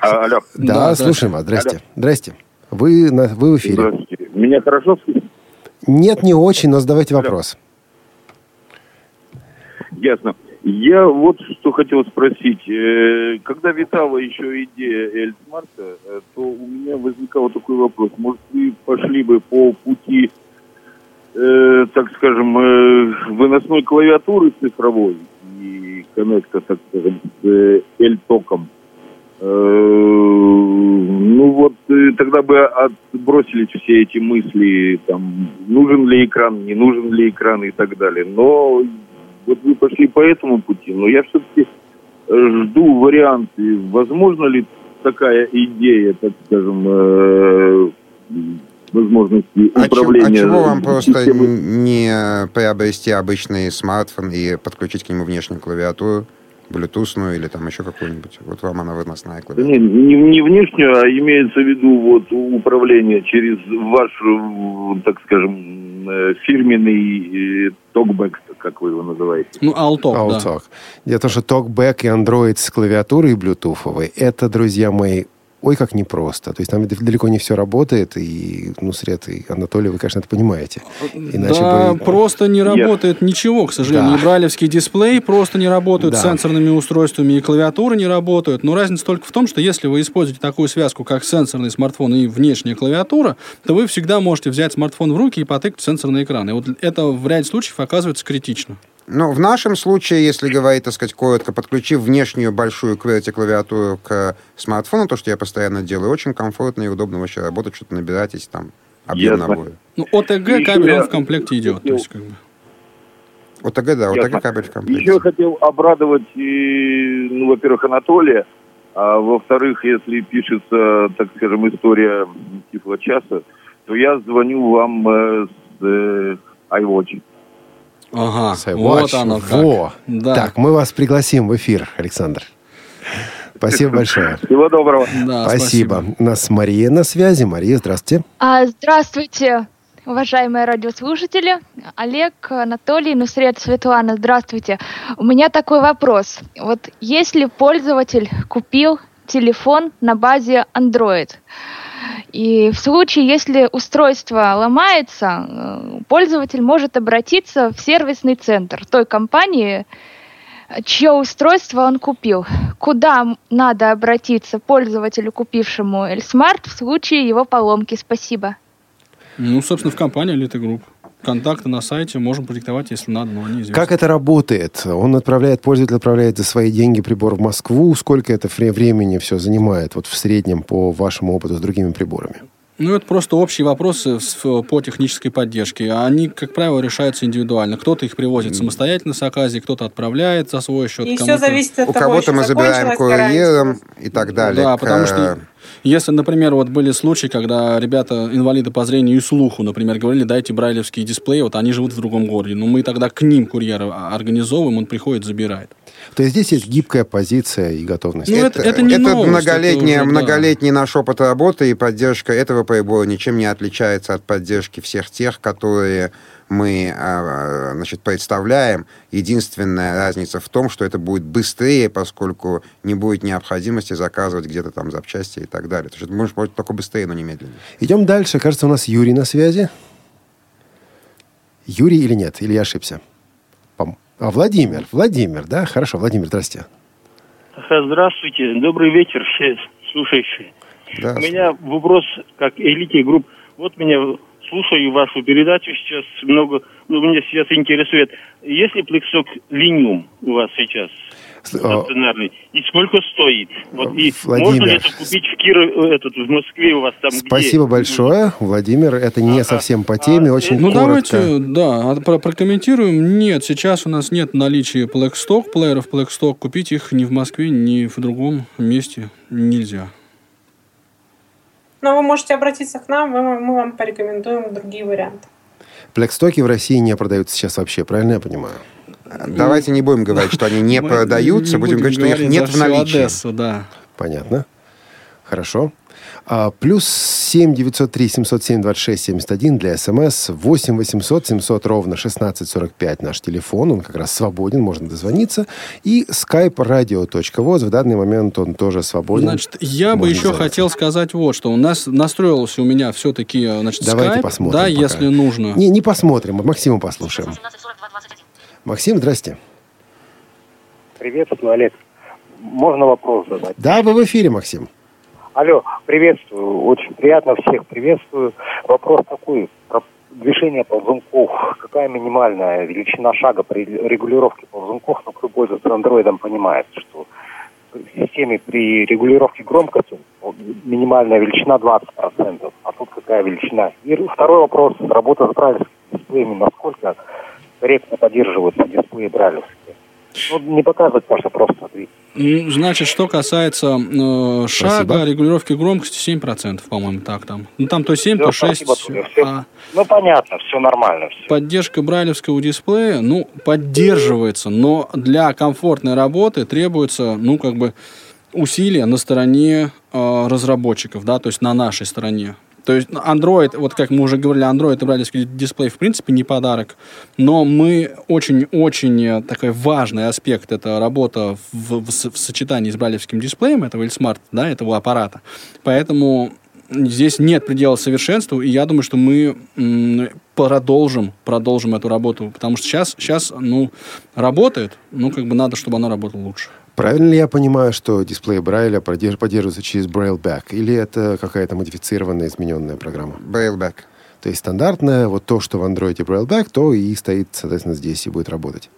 А, алло. Да, да, слушаем вас. Здрасте. Алло. Здрасте. Вы, на, вы в эфире. Здравствуйте. Меня хорошо слышно? Нет, не очень, но задавайте алло. Вопрос. Ясно. Я вот что хотел спросить. Когда витала еще идея ElSmart, то у меня возникал такой вопрос. Может, вы пошли бы по пути, э, так скажем, э, выносной клавиатуры цифровой и коннекта, так скажем, с ElTalk'ом? Э, ну вот, тогда бы отбросились все эти мысли, там, нужен ли экран, не нужен ли экран и так далее. Но... Вот вы пошли по этому пути, но я все-таки жду варианты. Возможно ли такая идея, так скажем, возможности а управления? Чем, а чего вам просто не приобрести обычный смартфон и подключить к нему внешнюю клавиатуру, блютусную или там еще какую-нибудь? Вот вам она выносная клавиатура. Не, не, не внешнюю, а имеется в виду вот управление через ваш, так скажем, фирменный TalkBack, как вы его называете. Ну, AllTalk, AllTalk. Да. Дело в том, что TalkBack и Android с клавиатурой блютуфовой, это, друзья мои, ой, как непросто. То есть там далеко не все работает, и, ну, Нусрет и Анатолий, вы, конечно, это понимаете. Иначе да, бы... просто не работает yes. ничего, к сожалению. Да. И брайлевский дисплей просто не работают, да. с сенсорными устройствами и клавиатура не работают. Но разница только в том, что если вы используете такую связку, как сенсорный смартфон и внешняя клавиатура, то вы всегда можете взять смартфон в руки и потыкать в сенсорный экран. И вот это в ряде случаев оказывается критично. Ну, в нашем случае, если говорить, так сказать, коротко, подключив внешнюю большую QWERTY-клавиатуру к смартфону, то, что я постоянно делаю, очень комфортно и удобно вообще работать, что-то набирать, если там объем набора. Ну, о тэ гэ кабель, он в комплекте идет, то есть, как бы. о тэ гэ, да, о тэ гэ кабель в комплекте. Еще хотел обрадовать, ну, во-первых, Анатолия, а во-вторых, если пишется, так скажем, история Тифлочаса, то я звоню вам с iWatch. Ага, вот оно как. Да. Так, мы вас пригласим в эфир, Александр. Спасибо большое. Всего доброго. Да, спасибо. спасибо. У нас Мария на связи. Мария, здравствуйте. А, здравствуйте, уважаемые радиослушатели. Олег, Анатолий, Нусрет, Светлана, здравствуйте. У меня такой вопрос. Вот если пользователь купил телефон на базе Android, и в случае, если устройство ломается, пользователь может обратиться в сервисный центр той компании, чье устройство он купил. Куда надо обратиться пользователю, купившему ElSmart, в случае его поломки? Спасибо. Ну, собственно, в компанию Elita Group. Контакты на сайте можем продиктовать, если надо, но неизвестно. Как это работает? Он отправляет, пользователь отправляет за свои деньги прибор в Москву. Сколько это времени все занимает, вот в среднем, по вашему опыту с другими приборами? Ну, это просто общие вопросы по технической поддержке. Они, как правило, решаются индивидуально. Кто-то их привозит самостоятельно с оказии, кто-то отправляет за свой счет. И все зависит от того, что закончилось. У кого-то мы забираем курьером и так далее. Да, потому что... Если, например, вот были случаи, когда ребята, инвалиды по зрению и слуху, например, говорили, дайте брайлевские дисплеи, вот они живут в другом городе. Ну, мы тогда к ним курьера организовываем, он приходит, забирает. То есть здесь есть гибкая позиция и готовность. Ну, это, это, это не это новость. Многолетняя, это уже, многолетний да. наш опыт работы, и поддержка этого прибора ничем не отличается от поддержки всех тех, которые мы, значит, представляем. Единственная разница в том, что это будет быстрее, поскольку не будет необходимости заказывать где-то там запчасти и так далее. То есть это может быть только быстрее, но не медленнее. Идем дальше. Кажется, у нас Юрий на связи. Юрий или нет? Или я ошибся? Пом... А, Владимир. Владимир, да? Хорошо. Владимир, здрасте. Здравствуйте. Добрый вечер, все слушающие. У меня вопрос, как Elita Group. Вот меня... Слушаю вашу передачу сейчас много, ну, меня сейчас интересует, есть ли Plextalk Linium у вас сейчас? стационарный. И сколько стоит? Вот, и можно ли это купить в Кирове, этот, в Москве у вас там? Спасибо где? большое, Владимир. Это не а, совсем по теме, а, очень ну, коротко. Ну давайте, да, прокомментируем. Нет, сейчас у нас нет наличия Plextalk, плееров Plextalk. Купить их ни в Москве, ни в другом месте нельзя. Но вы можете обратиться к нам, мы, мы вам порекомендуем другие варианты. Плексстоки в России не продаются сейчас вообще, правильно я понимаю? Давайте не будем говорить, что они не продаются, будем говорить, что их нет в наличии. Понятно. Хорошо. Плюс семь девятьсот три семьсот семь двадцать шесть семьдесят один для СМС, восемь восемьсот семьсот ровно шестнадцать сорок пять наш телефон, он как раз свободен, можно дозвониться. И Skype radio.voz, в данный момент он тоже свободен. Значит, я бы еще звонить. хотел сказать вот, что у нас настроился у меня все-таки, значит, Давайте Skype, посмотрим да, пока. если нужно. Не, не посмотрим, а Максима послушаем. семнадцать сорок два двадцать один Максим, здрасте. Привет, это Олег. Можно вопрос задать? Да, вы в эфире, Максим. Алло, приветствую, очень приятно всех приветствую. Вопрос такой, про движение ползунков. Какая минимальная величина шага при регулировке ползунков? Ну, кто пользуется андроидом, понимает, что в системе при регулировке громкости минимальная величина двадцать процентов, а тут какая величина? И второй вопрос, работа с брайлевскими дисплеями, насколько корректно поддерживаются дисплеи брайлевские? Ну, не показывать можно просто. Значит, что касается э, шага, регулировки громкости, семь процентов, по-моему, так там. Ну, там то семь, все, то шесть. Спасибо, все. А... Ну, понятно, все нормально. Все. Поддержка брайлевского дисплея, ну, поддерживается, но для комфортной работы требуется, ну, как бы, усилия на стороне э, разработчиков, да, то есть на нашей стороне. То есть Android, вот как мы уже говорили, Android и брайлевский дисплей в принципе не подарок, но мы очень-очень такой важный аспект, это работа в, в, в сочетании с брайлевским дисплеем этого ElSmart, да, этого аппарата. Поэтому здесь нет предела совершенству, и я думаю, что мы м- продолжим, продолжим эту работу, потому что сейчас, сейчас, ну, работает, ну, как бы надо, чтобы она работала лучше. Правильно ли я понимаю, что дисплей Брайля поддерживается через BrailleBack? Или это какая-то модифицированная, измененная программа? BrailleBack. То есть стандартная, вот то, что в Андроиде BrailleBack, то и стоит, соответственно, здесь и будет работать.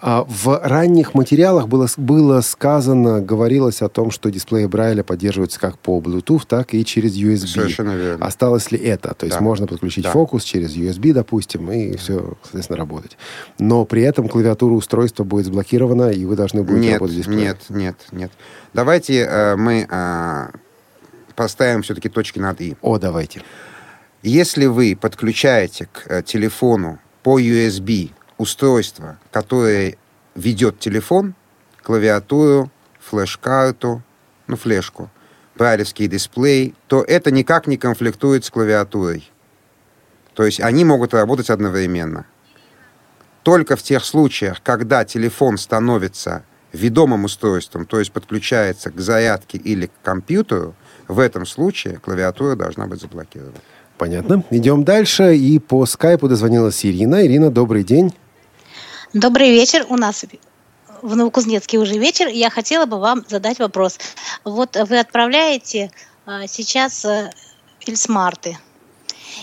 А в ранних материалах было, было сказано, говорилось о том, что дисплеи Брайля поддерживаются как по Bluetooth, так и через ю эс би. Совершенно верно. Осталось ли это? То есть да. можно подключить да. фокус через ю эс би, допустим, и все, соответственно, работать. Но при этом клавиатура устройства будет заблокирована, и вы должны будете нет, работать дисплеем. Нет, нет, нет. Давайте э, мы э, поставим все-таки точки над «и». О, давайте. Если вы подключаете к телефону по ю эс би устройство, которое ведет телефон, клавиатуру, флеш-карту, ну, флешку, брайлевский дисплей, то это никак не конфликтует с клавиатурой. То есть они могут работать одновременно. Только в тех случаях, когда телефон становится ведомым устройством, то есть подключается к зарядке или к компьютеру, в этом случае клавиатура должна быть заблокирована. Понятно. Идем дальше. И по скайпу дозвонилась Ирина. Ирина, добрый день. Добрый вечер. У нас в Новокузнецке уже вечер. Я хотела бы вам задать вопрос. Вот вы отправляете а, сейчас а, эльсмарты.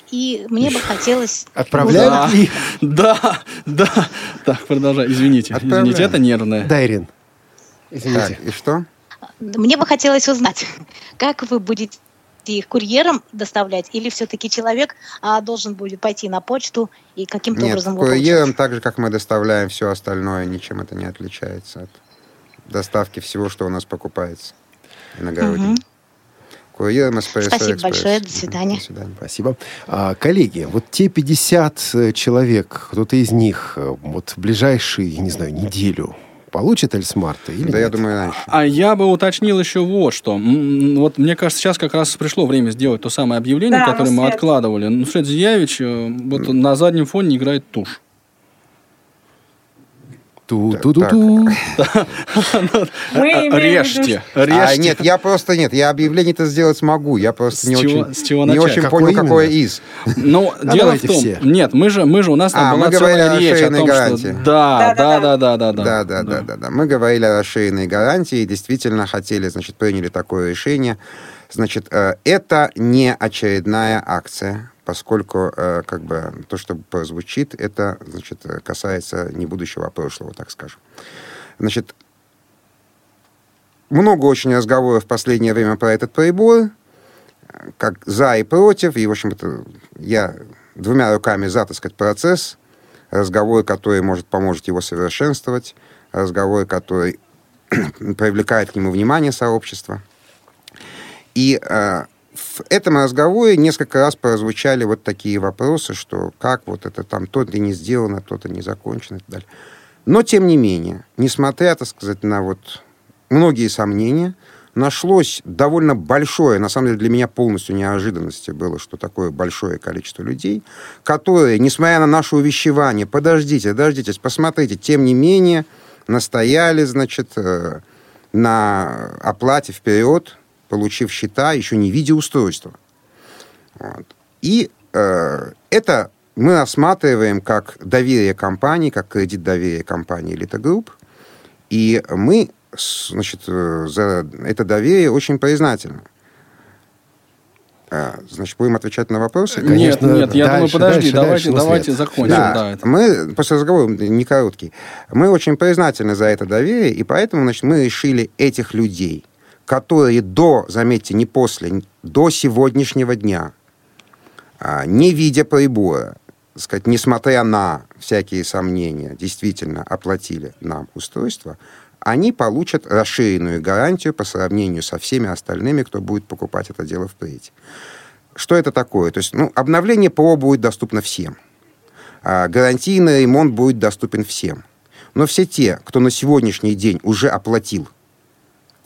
И мне бы хотелось... Отправляют ли? Да, да. Так, продолжай. Извините. Извините, это нервное. Да, Ирин. Извините. И что? Мне бы хотелось узнать, как вы будете их курьером доставлять, или все-таки человек а, должен будет пойти на почту и каким-то Нет, образом... Нет, курьером так же, как мы доставляем все остальное, ничем это не отличается от доставки всего, что у нас покупается иногородним. Угу. Курьером Эспрессо Спасибо Экспресс. большое, до свидания. До свидания. Спасибо. А, коллеги, вот те пятьдесят человек, кто-то из них вот в ближайшие, не знаю, неделю... Получит ElSmart или да, нет? Я думаю, раньше. А я бы уточнил еще вот что. Вот, мне кажется, сейчас как раз пришло время сделать то самое объявление, да, которое мы откладывали. Нусрет Зияевич вот на заднем фоне играет тушь. Ту-ту-ту-ту. Режьте. Нет, я просто нет. Я объявление-то сделать смогу. Я просто не очень понял, какое из. Ну, дело в том... Нет, мы же у нас там была целая речь о том, что... Да, да, да, да, да. Да, да, да, да. Мы говорили о расширенной гарантии и действительно хотели, значит, приняли такое решение. Значит, это не очередная акция, поскольку э, как бы, то, что прозвучит, это значит, касается не будущего, а прошлого, так скажем. Значит, Много очень разговоров в последнее время про этот прибор, как за и против, и, в общем-то, я двумя руками за, так сказать, процесс, разговор, который может, поможет его совершенствовать, разговор, который привлекает к нему внимание сообщества. И э, в этом разговоре несколько раз прозвучали вот такие вопросы, что как вот это там то-то не сделано, то-то не закончено и так далее. Но, тем не менее, несмотря, так сказать, на вот многие сомнения, нашлось довольно большое, на самом деле для меня полностью неожиданностью было, что такое большое количество людей, которые, несмотря на наше увещевание, подождите, дождитесь, посмотрите, тем не менее, настояли, значит, на оплате вперед, получив счета, еще не видя устройства. Вот. И э, это мы рассматриваем как доверие компании, как кредит доверия компании «Elita Group». И мы, значит, за это доверие очень признательны. Значит, будем отвечать на вопросы? Конечно, нет, нет, я дальше, думаю, подожди, дальше, давайте, дальше, давайте закончим. Да, да, это. Мы, после разговора не короткий, мы очень признательны за это доверие, и поэтому, значит, мы решили этих людей, которые до, заметьте, не после, до сегодняшнего дня, не видя прибора, так сказать, несмотря на всякие сомнения, действительно оплатили нам устройство, они получат расширенную гарантию по сравнению со всеми остальными, кто будет покупать это дело впредь. Что это такое? То есть, ну, обновление ПО будет доступно всем. А гарантийный ремонт будет доступен всем. Но все те, кто на сегодняшний день уже оплатил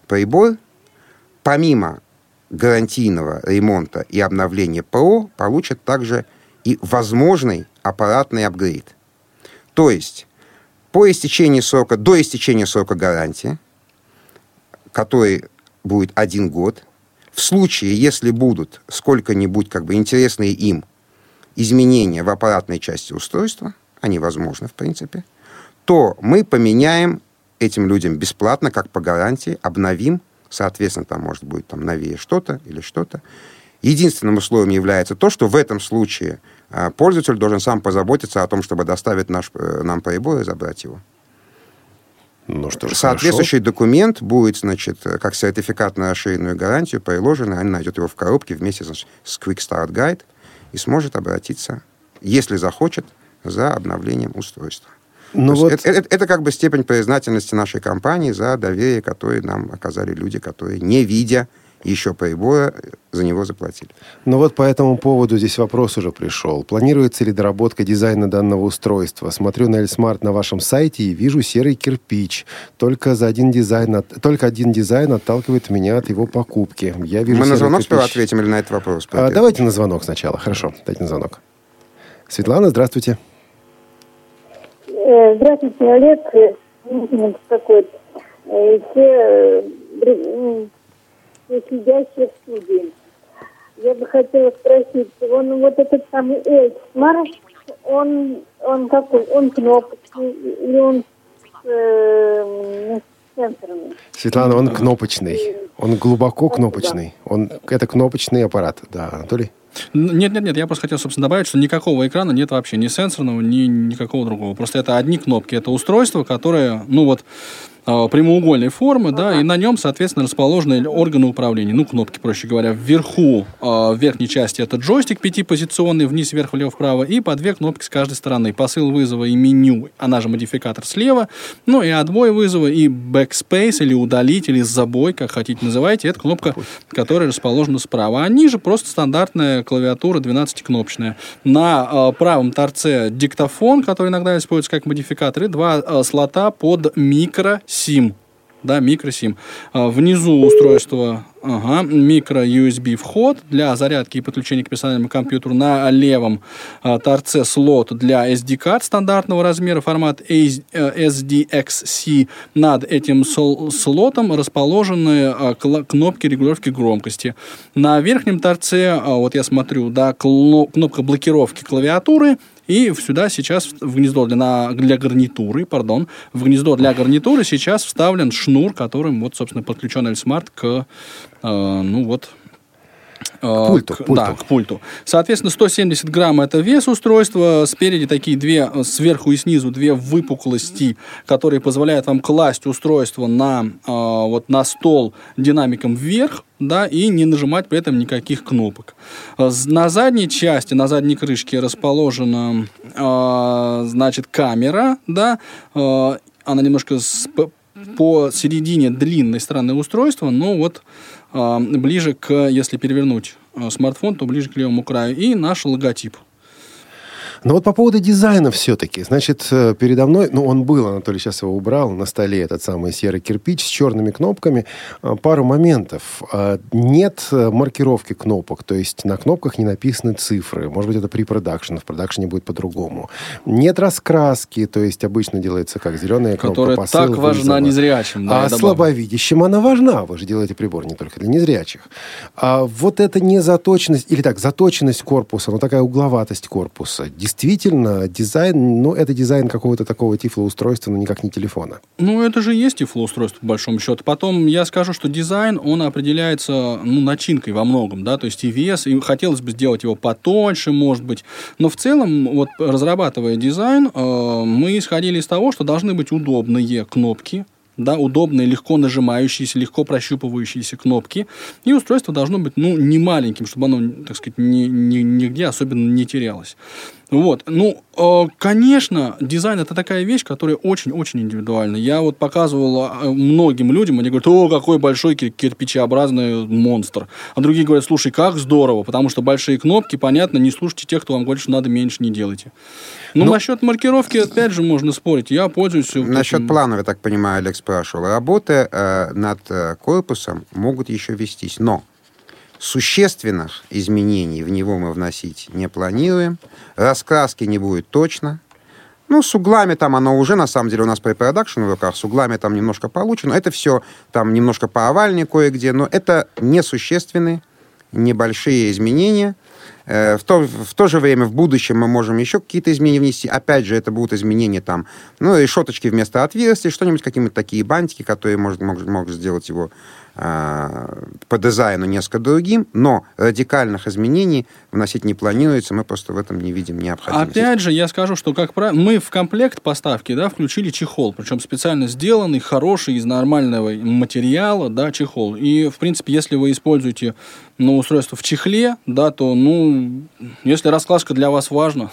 прибор, помимо гарантийного ремонта и обновления ПО, получат также и возможный аппаратный апгрейд. То есть По истечении срока, до истечения срока гарантии, который будет один год, в случае, если будут сколько-нибудь как бы интересные им изменения в аппаратной части устройства, они возможны, в принципе, то мы поменяем этим людям бесплатно, как по гарантии, обновим, соответственно, там может быть там, новее что-то или что-то. Единственным условием является то, что в этом случае пользователь должен сам позаботиться о том, чтобы доставить наш, нам прибор и забрать его. Ну, что ж, соответствующий хорошо. Документ будет, значит, как сертификат на расширенную гарантию приложен, и он найдет его в коробке вместе, значит, с Quick Start Guide и сможет обратиться, если захочет, за обновлением устройства. Ну, вот это, это, это как бы степень признательности нашей компании за доверие, которое нам оказали люди, которые, не видя еще прибора, за него заплатили. Ну вот по этому поводу здесь вопрос уже пришел. Планируется ли доработка дизайна данного устройства? Смотрю на ElSmart на вашем сайте и вижу серый кирпич. Только, за один, дизайн от... Только один дизайн отталкивает меня от его покупки. Я вижу. Мы на звонок сперва ответим или на этот вопрос? А, давайте на звонок сначала. Хорошо, дайте на звонок. Светлана, здравствуйте. Здравствуйте, Олег. Все... сидящие в студии. Я бы хотела спросить, он вот этот самый ElSmart, он, он какой? Он кнопочный или он э, с сенсорами? Светлана, он кнопочный. Он глубоко кнопочный. Он, это кнопочный аппарат, да, Анатолий? Нет, нет, нет, я просто хотел, собственно, добавить, что никакого экрана нет вообще, ни сенсорного, ни никакого другого. Просто это одни кнопки, это устройство, которое, ну вот, прямоугольной формы, ага. да, и на нем, соответственно, расположены органы управления, ну, кнопки, проще говоря. Вверху, э, в верхней части это джойстик пятипозиционный, вниз, вверх, влево, вправо, и по две кнопки с каждой стороны. Посыл вызова и меню, она же модификатор слева, ну, и отбой вызова, и backspace, или удалить, или забой, как хотите называйте, это кнопка, которая расположена справа. А ниже просто стандартная клавиатура двенадцатикнопочная. На э, правом торце диктофон, который иногда используется как модификатор, и два э, слота под микро сим, да, микросим. Внизу устройство, ага, микро-ю эс би вход для зарядки и подключения к персональному компьютеру. На левом а, торце слот для эс ди-карт стандартного размера, формат эс ди экс си. Над этим сол- слотом расположены а, кл- кнопки регулировки громкости. На верхнем торце, а, вот я смотрю, да, кл- кнопка блокировки клавиатуры. И сюда сейчас в гнездо для, для гарнитуры, пардон, в гнездо для гарнитуры сейчас вставлен шнур, которым вот, собственно, подключен ElSmart к, э, ну вот, К пульту, к, пульту. Да, к пульту. Соответственно, сто семьдесят грамм – это вес устройства. Спереди такие две, сверху и снизу, две выпуклости, которые позволяют вам класть устройство на, э, вот, на стол динамиком вверх, да, и не нажимать при этом никаких кнопок. На задней части, на задней крышке расположена э, значит, камера. Да, э, она немножко сп- посередине длинной стороны устройства, но вот э, ближе к, если перевернуть э, смартфон, то ближе к левому краю. И наш логотип. Но вот по поводу дизайна все-таки. Значит, передо мной, ну, он был, Анатолий сейчас его убрал, на столе этот самый серый кирпич с черными кнопками. Пару моментов. Нет маркировки кнопок, то есть на кнопках не написаны цифры. Может быть, это при продакшене, в продакшене будет по-другому. Нет раскраски, то есть обычно делается как зеленая которая кнопка посыл. Которая так важна незрячим. Да, а слабовидящим она важна. Вы же делаете прибор не только для незрячих. А вот эта незаточенность, или так, заточенность корпуса, ну, такая угловатость корпуса, действительно, дизайн, ну, это дизайн какого-то такого тифлоустройства, но никак не телефона. Ну, это же и есть тифлоустройство, по большому счету. Потом я скажу, что дизайн, он определяется, ну, начинкой во многом, да, то есть и вес, и хотелось бы сделать его потоньше, может быть. Но в целом, вот, разрабатывая дизайн, э, мы исходили из того, что должны быть удобные кнопки, да, удобные, легко нажимающиеся, легко прощупывающиеся кнопки. И устройство должно быть, ну, не маленьким, чтобы оно, так сказать, ни, ни, нигде особенно не терялось. Вот. Ну, э, конечно, дизайн – это такая вещь, которая очень-очень индивидуальна. Я вот показывал многим людям, они говорят, о, какой большой кир- кирпичеобразный монстр. А другие говорят, слушай, как здорово, потому что большие кнопки, понятно, не слушайте тех, кто вам говорит, что надо меньше, не делайте. Ну, Но... насчет маркировки, опять же, можно спорить. Я пользуюсь... Насчет этим... планов, я так понимаю, Олег спрашивал. Работы э, над э, корпусом могут еще вестись, но... Существенных изменений в него мы вносить не планируем. Раскраски не будет точно. Ну, с углами там оно уже, на самом деле, у нас препродакшн в руках. С углами там немножко получено. Это все там немножко поовальнее кое-где. Но это несущественные, небольшие изменения. В то, в то же время в будущем мы можем еще какие-то изменения внести. Опять же, это будут изменения там, ну, решеточки вместо отверстий, что-нибудь, какие-нибудь такие бантики, которые может, могут, могут сделать его по дизайну несколько другим, но радикальных изменений вносить не планируется, мы просто в этом не видим необходимости. Опять же, я скажу, что как правило, мы в комплект поставки, да, включили чехол, причем специально сделанный, хороший, из нормального материала, да, чехол. И, в принципе, если вы используете, ну, устройство в чехле, да, то, ну, если раскраска для вас важна,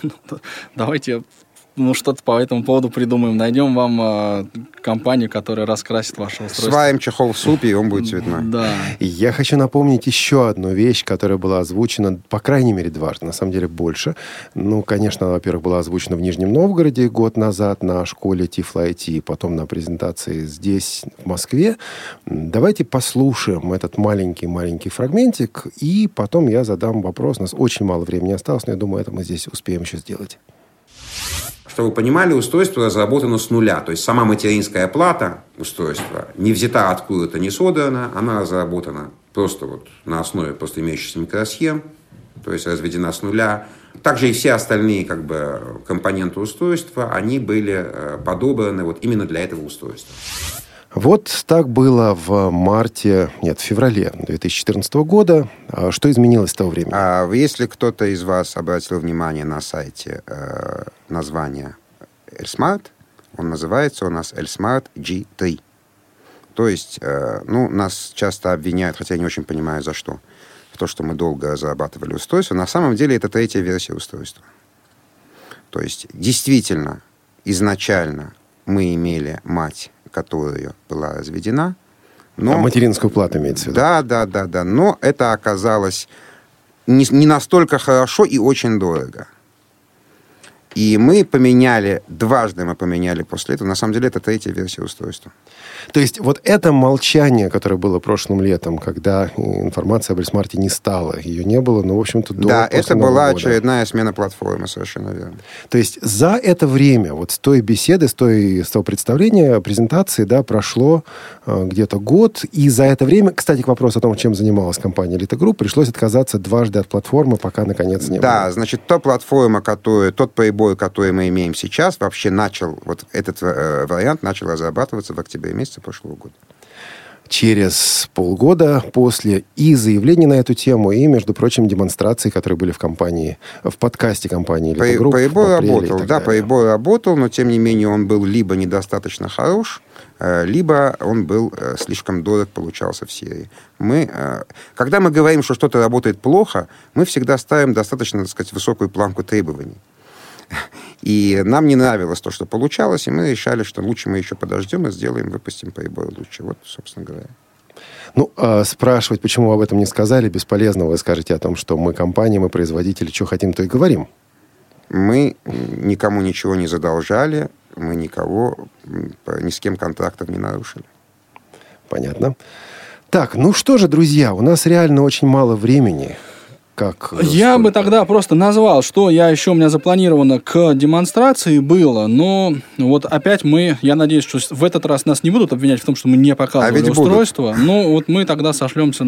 давайте... Ну, что-то по этому поводу придумаем. Найдем вам э, компанию, которая раскрасит ваше устройство. Сваем чехол в супе, и он будет цветной. Да. Я хочу напомнить еще одну вещь, которая была озвучена, по крайней мере, дважды, на самом деле, больше. Ну, конечно, во-первых, была озвучена в Нижнем Новгороде год назад на школе Тифло-ай ти, потом на презентации здесь, в Москве. Давайте послушаем этот маленький-маленький фрагментик, и потом я задам вопрос. У нас очень мало времени осталось, но я думаю, это мы здесь успеем еще сделать. Чтобы вы понимали, устройство разработано с нуля. То есть сама материнская плата устройства не взята откуда-то, не содрана. Она разработана просто вот на основе просто имеющихся микросхем. То есть разведена с нуля. Также и все остальные, как бы, компоненты устройства, они были подобраны вот именно для этого устройства. Вот так было в марте, нет, в феврале две тысячи четырнадцатого года. Что изменилось с того времени? А если кто-то из вас обратил внимание на сайте э, название ElSmart, он называется у нас ElSmart джи три. То есть, э, ну, нас часто обвиняют, хотя я не очень понимаю, за что, в то, что мы долго разрабатывали устройство. На самом деле это третья версия устройства. То есть, действительно, изначально мы имели мать, которая была разведена. Но... А материнскую плату имеется в виду? Да, да, да, да. Но это оказалось не, не настолько хорошо и очень дорого. И мы поменяли, дважды мы поменяли после этого. На самом деле, это третья версия устройства. То есть, вот это молчание, которое было прошлым летом, когда информация об ElSmart не стала, ее не было, но, в общем-то, до Да, это была года. очередная смена платформы, совершенно верно. То есть, за это время, вот с той беседы, с, той, с того представления, презентации, да, прошло э, где-то год, и за это время, кстати, к вопросу о том, чем занималась компания Elita Group, пришлось отказаться дважды от платформы, пока, наконец, не да, было. Да, значит, та платформа, которая, тот прибор, который мы имеем сейчас, вообще начал, вот этот э, вариант начал разрабатываться в октябре месяце прошлого года. через полгода после и заявлений на эту тему, и, между прочим, демонстраций, которые были в компании, в подкасте компании Elita Group. Прибой работал, да, прибой работал, но, тем не менее, он был либо недостаточно хорош, либо он был слишком дорог, получался в серии. Мы, когда мы говорим, что что-то работает плохо, мы всегда ставим достаточно, так сказать, высокую планку требований. И нам не нравилось то, что получалось, и мы решали, что лучше мы еще подождем и сделаем, выпустим прибор лучше. Вот, собственно говоря. Ну, э, спрашивать, почему об этом не сказали, бесполезно. Вы скажете о том, что мы компания, мы производители, что хотим, то и говорим. Мы никому ничего не задолжали, мы никого, ни с кем контрактов не нарушили. Понятно. Так, ну что же, друзья, у нас реально очень мало времени. Как, я сколько? бы тогда просто назвал, что я еще у меня запланировано к демонстрации было, но вот опять мы, я надеюсь, что в этот раз нас не будут обвинять в том, что мы не показывали а устройство, будут. Но вот мы тогда сошлемся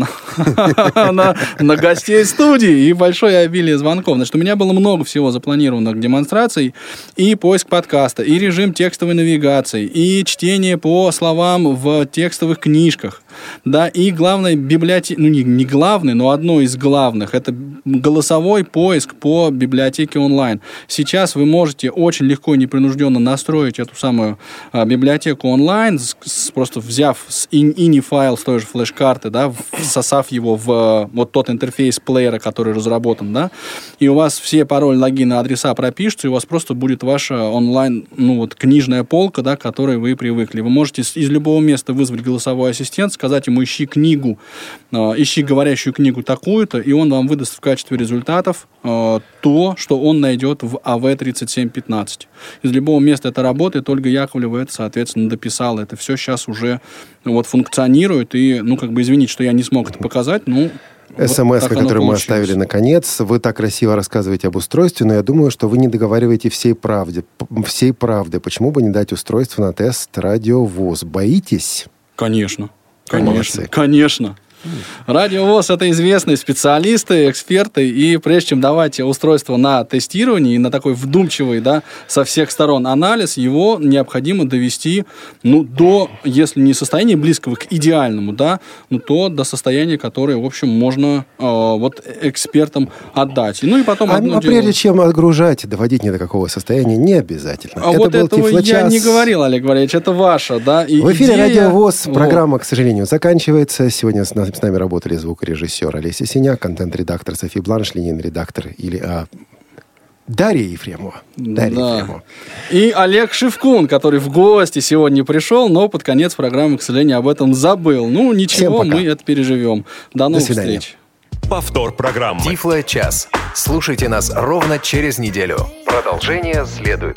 на гостей студии и большое обилие звонков. Значит, у меня было много всего запланировано к демонстрации, и поиск подкаста, и режим текстовой навигации, и чтение по словам в текстовых книжках, да, и главное библиотека, ну не главное, но одно из главных, это голосовой поиск по библиотеке онлайн. Сейчас вы можете очень легко и непринужденно настроить эту самую а, библиотеку онлайн, с, с, просто взяв с ini файл с той же флеш-карты, да, всосав его в вот тот интерфейс плеера, который разработан, да, и у вас все пароль, логины, адреса пропишутся, и у вас просто будет ваша онлайн, ну вот, книжная полка, да, к которой вы привыкли. Вы можете из любого места вызвать голосовой ассистент, сказать ему, ищи книгу, э, ищи говорящую книгу такую-то, и он вам выдаст в качестве результатов э, то, что он найдет в АВ-тридцать семь пятнадцать. Из любого места это работает. Ольга Яковлева это, соответственно, дописала. Это все сейчас уже вот, функционирует. И, ну, как бы, извините, что я не смог это показать, ну... СМС, вот которую мы оставили наконец. Вы так красиво рассказываете об устройстве, но я думаю, что вы не договариваете всей правды. Всей правды. Почему бы не дать устройство на тест Радио ВОС? Боитесь? Конечно. Конечно. Молодцы. Конечно. Радио ВОС — это известные специалисты, эксперты, и прежде чем давать устройство на тестирование и на такой вдумчивый, да, со всех сторон анализ, его необходимо довести, ну, до, если не состояния близкого к идеальному, да, ну, то до состояния, которое, в общем, можно э, вот экспертам отдать. Ну, и потом... А, одно а дело... прежде чем отгружать, доводить ни до какого состояния не обязательно. А это вот был этого Тифлочас. Я не говорил, Олег Валерьевич, это ваша, да, и в эфире идея... Радио ВОС, программа, вот, к сожалению, заканчивается. Сегодня с нас С нами работали звукорежиссер Олеся Синяк, контент-редактор Софи Бланшлинин, редактор или... А... Дарья Ефремова. Дарья да. Ефремова. И Олег Шевкун, который в гости сегодня пришел, но под конец программы, к сожалению, об этом забыл. Ну, ничего, мы это переживем. До новых До встреч. Повтор программы. Тифлочас. Слушайте нас ровно через неделю. Продолжение следует.